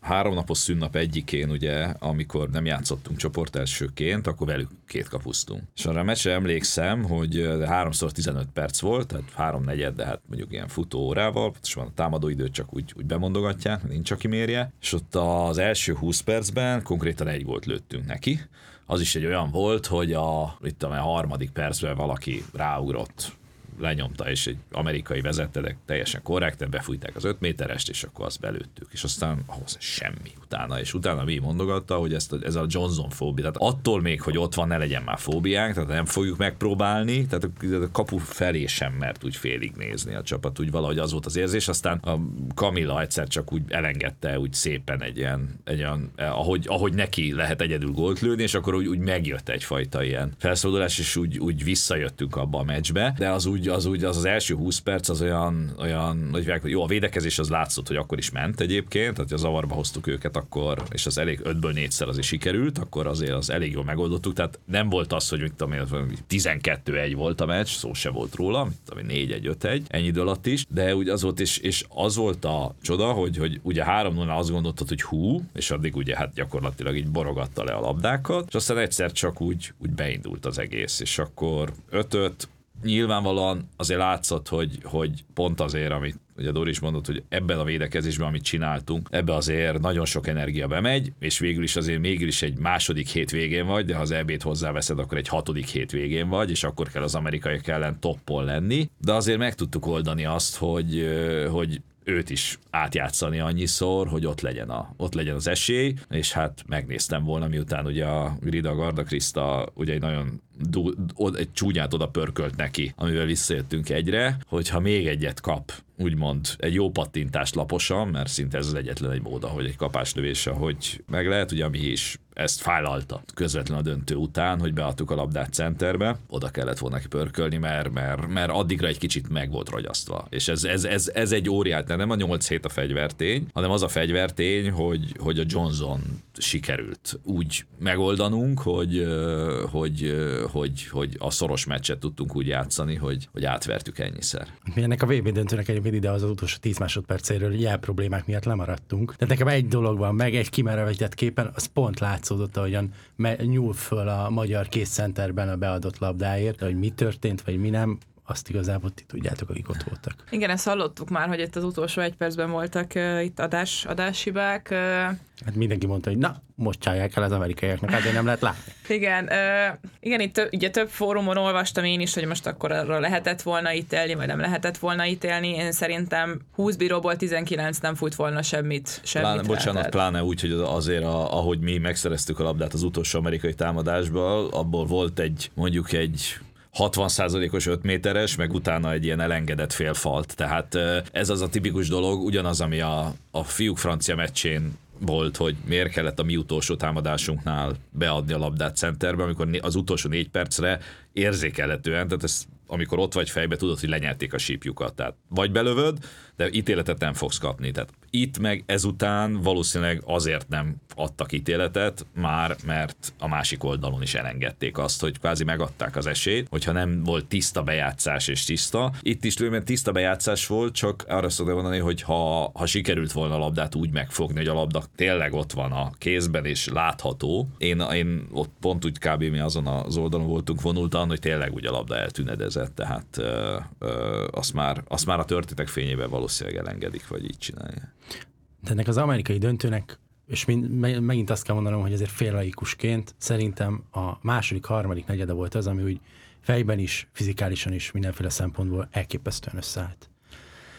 háromnapos szünnap egyikén, ugye, amikor nem játszottunk csoportelsőként, akkor velük két kapusztunk. És arra a meccsre emlékszem, hogy háromszor tizenöt perc volt, tehát háromnegyed, de hát mondjuk ilyen futóórával, és van a támadóidőt csak úgy, úgy bemondogatják, nincs aki mérje, és ott az első húsz percben konkrétan egy gólt lőttünk neki. Az is egy olyan volt, hogy a, itt a harmadik percben valaki ráugrott, lenyomta, és egy amerikai vezetedek teljesen korrekten befújták az öt méterest, és akkor azt belőttük. És aztán ahhoz semmi utána, és utána mi mondogatta, hogy ezt a, ez a Johnson fóbia, tehát attól még, hogy ott van, ne legyen már fóbiánk, tehát nem fogjuk megpróbálni, tehát a kapu felé sem mert úgy félig nézni a csapat, úgy valahogy az volt az érzés, aztán a Kamilla egyszer csak úgy elengedte, úgy szépen egy ilyen, egy ilyen ahogy, ahogy neki lehet egyedül gólt lőni, és akkor úgy, úgy megjött egyfajta ilyen felszabadulás, és úgy, úgy visszajöttünk abba a meccsbe, de az úgy Az, úgy, az az első húsz perc az olyan, olyan hogy jó, a védekezés az látszott, hogy akkor is ment egyébként, tehát ha zavarba hoztuk őket akkor, és az elég ötből négyszer az is sikerült, akkor azért az elég jól megoldottuk, tehát nem volt az, hogy tizenkettő egy volt a meccs, szó se volt róla, négy egy öt egy, ennyi idő alatt is, de úgy az volt, és, és az volt a csoda, hogy, hogy ugye három null azt gondoltad, hogy hú, és addig ugye hát gyakorlatilag így borogatta le a labdákat, és aztán egyszer csak úgy, úgy beindult az egész, és akkor öt öt, nyilvánvalóan azért látszott, hogy, hogy pont azért, amit ugye Dóri is mondott, hogy ebben a védekezésben, amit csináltunk, ebbe azért nagyon sok energia bemegy, és végül is azért mégis egy második hétvégén vagy, de ha az é bét hozzáveszed, akkor egy hatodik hétvégén vagy, és akkor kell az amerikaiak ellen toppon lenni, de azért meg tudtuk oldani azt, hogy, hogy őt is átjátszani annyiszor, hogy ott legyen, a, ott legyen az esély, és hát megnéztem volna, miután ugye a Grida Garda Kriszta ugye egy nagyon du- od- egy csúnyát oda pörkölt neki, amivel visszajöttünk egyre, hogyha még egyet kap, úgymond egy jó pattintást laposan, mert szinte ez az egyetlen egy móda, hogy egy kapáslövése, hogy meg lehet, ugye mi is ezt fájlalta közvetlen a döntő után, hogy beadtuk a labdát centerbe, oda kellett volna neki pörkölni, mert, mert, mert addigra egy kicsit meg volt ragyasztva. És ez, ez, ez, ez egy óriás, nem a nyolc hét a fegyvertény, hanem az a fegyvertény, hogy, hogy a Johnson sikerült úgy megoldanunk, hogy, hogy, hogy, hogy a szoros meccset tudtunk úgy játszani, hogy, hogy átvertük ennyiszer. Ennek a vé bé döntőnek egyébként ide az az utolsó tíz másodpercéről jel problémák miatt lemaradtunk. Tehát nekem egy dolog van meg, egy kimerevített képen, az pont lát szódotta, hogyan nyúl föl a magyar készcenterben a beadott labdáért, hogy mi történt, vagy mi nem, azt igazából ti tudjátok, akik ott voltak. Igen, ezt hallottuk már, hogy itt az utolsó egy percben voltak uh, itt adás, adáshibák. Uh... Hát mindenki mondta, hogy na, most csálják el az amerikaiaknak, hát nem lehet látni. Igen, uh, igen, itt több, ugye több fórumon olvastam én is, hogy most akkor arra lehetett volna ítélni, vagy nem lehetett volna ítélni. Én szerintem húsz bíróból tizenkilenc nem fújt volna semmit. semmit pláne, bocsánat, pláne úgy, hogy azért, a, ahogy mi megszereztük a labdát az utolsó amerikai támadásban, abból volt egy, mondjuk egy hatvan százalékos öt méteres, meg utána egy ilyen elengedett félfalt. Tehát ez az a tipikus dolog, ugyanaz, ami a, a fiúk francia meccsén volt, hogy miért kellett a mi utolsó támadásunknál beadni a labdát centerbe, amikor az utolsó négy percre érzékelhetően, tehát ez, amikor ott vagy fejbe, tudod, hogy lenyerték a sípjukat. Tehát vagy belövöd, de ítéletet nem fogsz kapni. Tehát itt meg ezután valószínűleg azért nem adtak ítéletet, már mert a másik oldalon is elengedték azt, hogy kvázi megadták az esélyt, hogyha nem volt tiszta bejátszás és tiszta. Itt is lőben tiszta bejátszás volt, csak arra szoktam mondani, hogy ha, ha sikerült volna a labdát úgy megfogni, hogy a labda tényleg ott van a kézben és látható. Én, én ott pont úgy kb. Mi azon az oldalon voltunk vonultan, hogy tényleg úgy a labda eltünedezett, tehát ö, ö, azt, már, azt már a történetek fényében valószínűleg elengedik, vagy így csinálja. De ennek az amerikai döntőnek, és mind, megint azt kell mondanom, hogy azért félraikusként szerintem a második, harmadik negyede volt az, ami úgy fejben is, fizikálisan is, mindenféle szempontból elképesztően összeállt.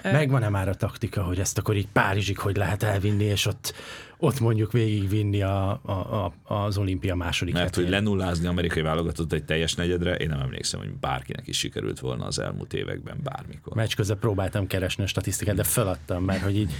Megvan-e már a taktika, hogy ezt akkor így Párizsig hogy lehet elvinni, és ott, ott mondjuk végigvinni a, a, a, az olimpia második hetén? Mert hogy lenullázni amerikai válogatott egy teljes negyedre, én nem emlékszem, hogy bárkinek is sikerült volna az elmúlt években bármikor. Meccs közben próbáltam keresni a statisztikát, de feladtam, mert hogy így...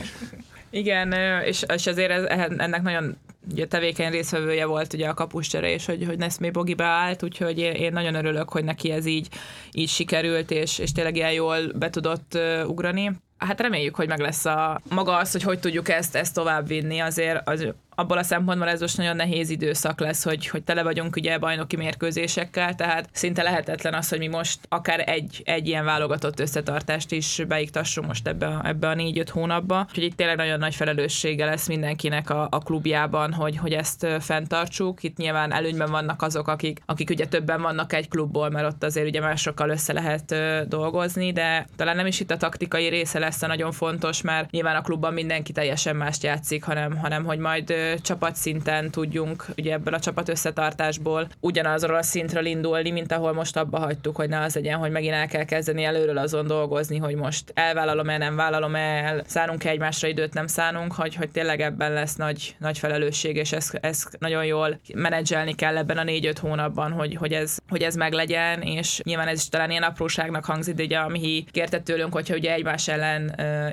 Igen, és, és azért ez, ennek nagyon ugye, tevékeny részvevője volt ugye a kapuscsere, és hogy, hogy Nesme Bogi beállt, úgyhogy én, én nagyon örülök, hogy neki ez így, így sikerült, és, és tényleg ilyen jól be tudott ugrani. Hát reméljük, hogy meg lesz a maga az, hogy hogy tudjuk ezt, ezt továbbvinni, azért az, abból a szempontból ez most nagyon nehéz időszak lesz, hogy, hogy tele vagyunk ugye bajnoki mérkőzésekkel, tehát szinte lehetetlen az, hogy mi most akár egy, egy ilyen válogatott összetartást is beiktassunk most ebbe a, ebbe a négy-öt hónapba. Úgyhogy itt tényleg nagyon nagy felelőssége lesz mindenkinek a, a klubjában, hogy, hogy ezt fenntartsuk. Itt nyilván előnyben vannak azok, akik, akik ugye többen vannak egy klubból, mert ott azért ugye másokkal össze lehet dolgozni, de talán nem is itt a taktikai része lesz a nagyon fontos, mert nyilván a klubban mindenki teljesen mást játszik, hanem, hanem hogy majd csapatszinten tudjunk ugye ebből a csapat összetartásból ugyanazról a szintről indulni, mint ahol most abba hagytuk, hogy ne az legyen, hogy megint el kell kezdeni előről azon dolgozni, hogy most elvállalom-e, nem vállalom el, szánunk-e egymásra időt, nem szánunk, hogy, hogy tényleg ebben lesz nagy, nagy felelősség, és ezt, ezt nagyon jól menedzselni kell ebben a négy-öt hónapban, hogy, hogy, ez, hogy ez meglegyen, és nyilván ez is talán ilyen apróságnak hangzik, de ugye ami kérte tőlünk, hogyha ugye egymás ellen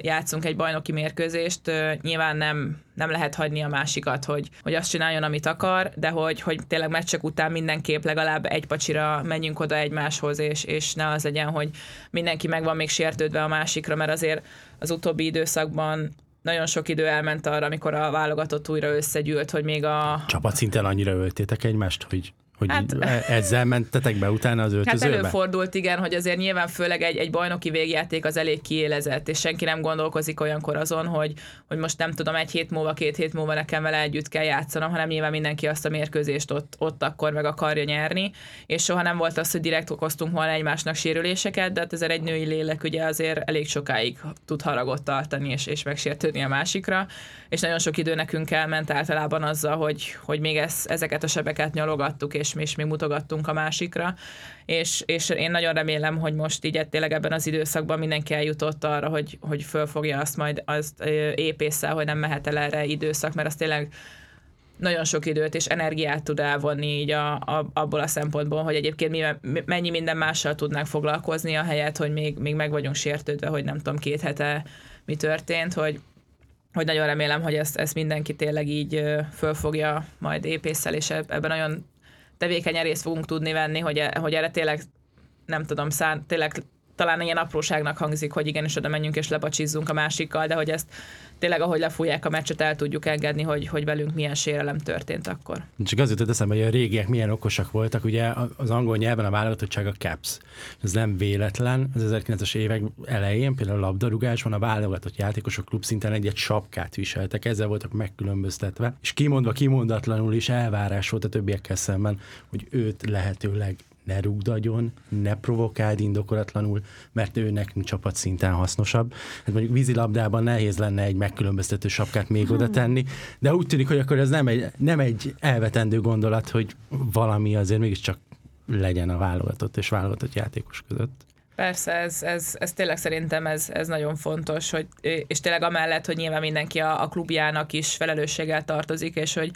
játszunk egy bajnoki mérkőzést, nyilván nem nem lehet hagyni a másikat, hogy, hogy azt csináljon, amit akar, de hogy, hogy tényleg meccsek után mindenképp legalább egy pacsira menjünk oda egymáshoz, és, és ne az legyen, hogy mindenki meg van még sértődve a másikra, mert azért az utóbbi időszakban nagyon sok idő elment arra, amikor a válogatott újra összegyűlt, hogy még a... Csapatszinten annyira öltétek egymást, hogy... hogy hát, ezzel mentetek be utána az öltözőbe? Hát előfordult, igen, hogy azért nyilván főleg egy, egy bajnoki végjáték az elég kiélezett, és senki nem gondolkozik olyankor azon, hogy, hogy most nem tudom, egy hét múlva, két hét múlva nekem vele együtt kell játszanom, hanem nyilván mindenki azt a mérkőzést ott, ott akkor meg akarja nyerni, és soha nem volt az, hogy direkt okoztunk volna egymásnak sérüléseket, de hát azért egy női lélek ugye azért elég sokáig tud haragot tartani, és, és megsértődni a másikra, és nagyon sok idő nekünk elment általában azzal, hogy, hogy még ez, ezeket a sebeket nyalogattuk, és és még mutogattunk a másikra, és, és én nagyon remélem, hogy most így tényleg ebben az időszakban mindenki eljutott arra, hogy, hogy fölfogja azt majd azt épésszel, hogy nem mehet el erre időszak, mert az tényleg nagyon sok időt és energiát tud elvonni így a, a, abból a szempontból, hogy egyébként mi, mennyi minden mással tudnánk foglalkozni, ahelyett, hogy még, még meg vagyunk sértődve, hogy nem tudom, két hete mi történt, hogy, hogy nagyon remélem, hogy ezt, ezt mindenki tényleg így fölfogja majd épésszel, és ebben nagyon tevékenyen részt fogunk tudni venni, hogy, hogy erre tényleg, nem tudom, szán, tényleg talán ilyen apróságnak hangzik, hogy igenis oda menjünk és lebacsizzunk a másikkal, de hogy ezt tényleg, ahogy lefújják a meccset, el tudjuk engedni, hogy, hogy velünk milyen sérelem történt akkor. Csak az jutott eszembe, hogy a régiek milyen okosak voltak, ugye az angol nyelven a válogatottság a caps. Ez nem véletlen, az ezerkilencszáz évek elején például a labdarúgásban a válogatott játékosok klubszinten egy-egy sapkát viseltek, ezzel voltak megkülönböztetve, és kimondva kimondatlanul is elvárás volt a többiekkel szemben, hogy őt lehetőleg ne rúgdagyon, ne provokáld indokolatlanul, mert ő nekünk csapatszinten hasznosabb. Hát mondjuk vízilabdában nehéz lenne egy megkülönböztető sapkát még oda tenni, de úgy tűnik, hogy akkor ez nem egy, nem egy elvetendő gondolat, hogy valami azért mégiscsak legyen a válogatott és válogatott játékos között. Persze, ez, ez, ez tényleg szerintem ez, ez nagyon fontos, hogy, és tényleg amellett, hogy nyilván mindenki a, a klubjának is felelősséggel tartozik, és hogy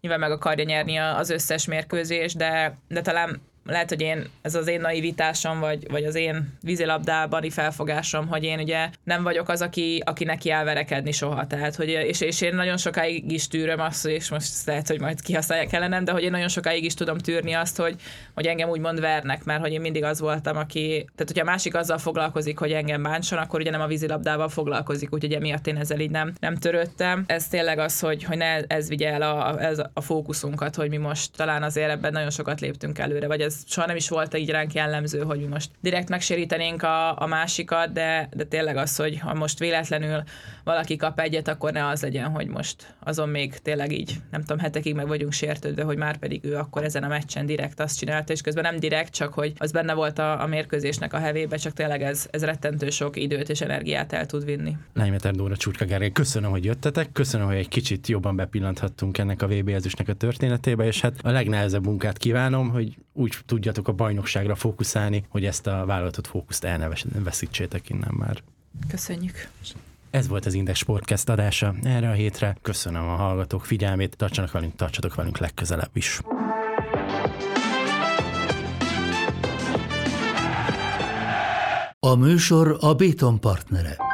nyilván meg akarja nyerni az összes mérkőzés, de, de talán lehet, hogy én, ez az én naivitásom, vagy, vagy az én vízilabdában felfogásom, hogy én ugye nem vagyok az, aki, aki neki elverekedni soha. Tehát, hogy, és, és én nagyon sokáig is tűröm azt, és most lehet, hogy majd kihasználják ellenem, de hogy én nagyon sokáig is tudom tűrni azt, hogy, hogy engem úgymond vernek, mert hogy én mindig az voltam, aki, tehát hogyha a másik azzal foglalkozik, hogy engem bántson, akkor ugye nem a vízilabdával foglalkozik, úgyhogy emiatt én ezzel így nem, nem törődtem. Ez tényleg az, hogy, hogy ne ez vigye el a, a, a fókuszunkat, hogy mi most talán azért ebben nagyon sokat léptünk előre, vagy ez soha nem is volt így ránk jellemző, hogy mi most direkt megsértenénk a, a másikat, de, de tényleg az, hogy ha most véletlenül valaki kap egyet, akkor ne az legyen, hogy most azon még tényleg így, nem tudom, hetekig meg vagyunk sértődve, hogy már pedig ő akkor ezen a meccsen direkt azt csinálta, és közben nem direkt, csak hogy az benne volt a, a mérkőzésnek a hevébe, csak tényleg ez, ez rettentő sok időt és energiát el tud vinni. Leimeter Dóra, Csurka Gergely, köszönöm, hogy jöttetek, köszönöm, hogy egy kicsit jobban bepillanthattunk ennek a vé bé ezüsnek a történetébe, és hát a legnehezebb munkát kívánom, hogy úgy tudjatok a bajnokságra fókuszálni, hogy ezt a vállalatot fókuszt el ne veszítsétek innen már. Köszönjük. Ez volt az Index Sportcast adása erre a hétre. Köszönöm a hallgatók figyelmét, tartsanak velünk, tartsatok velünk legközelebb is. A műsor a Béton partnere.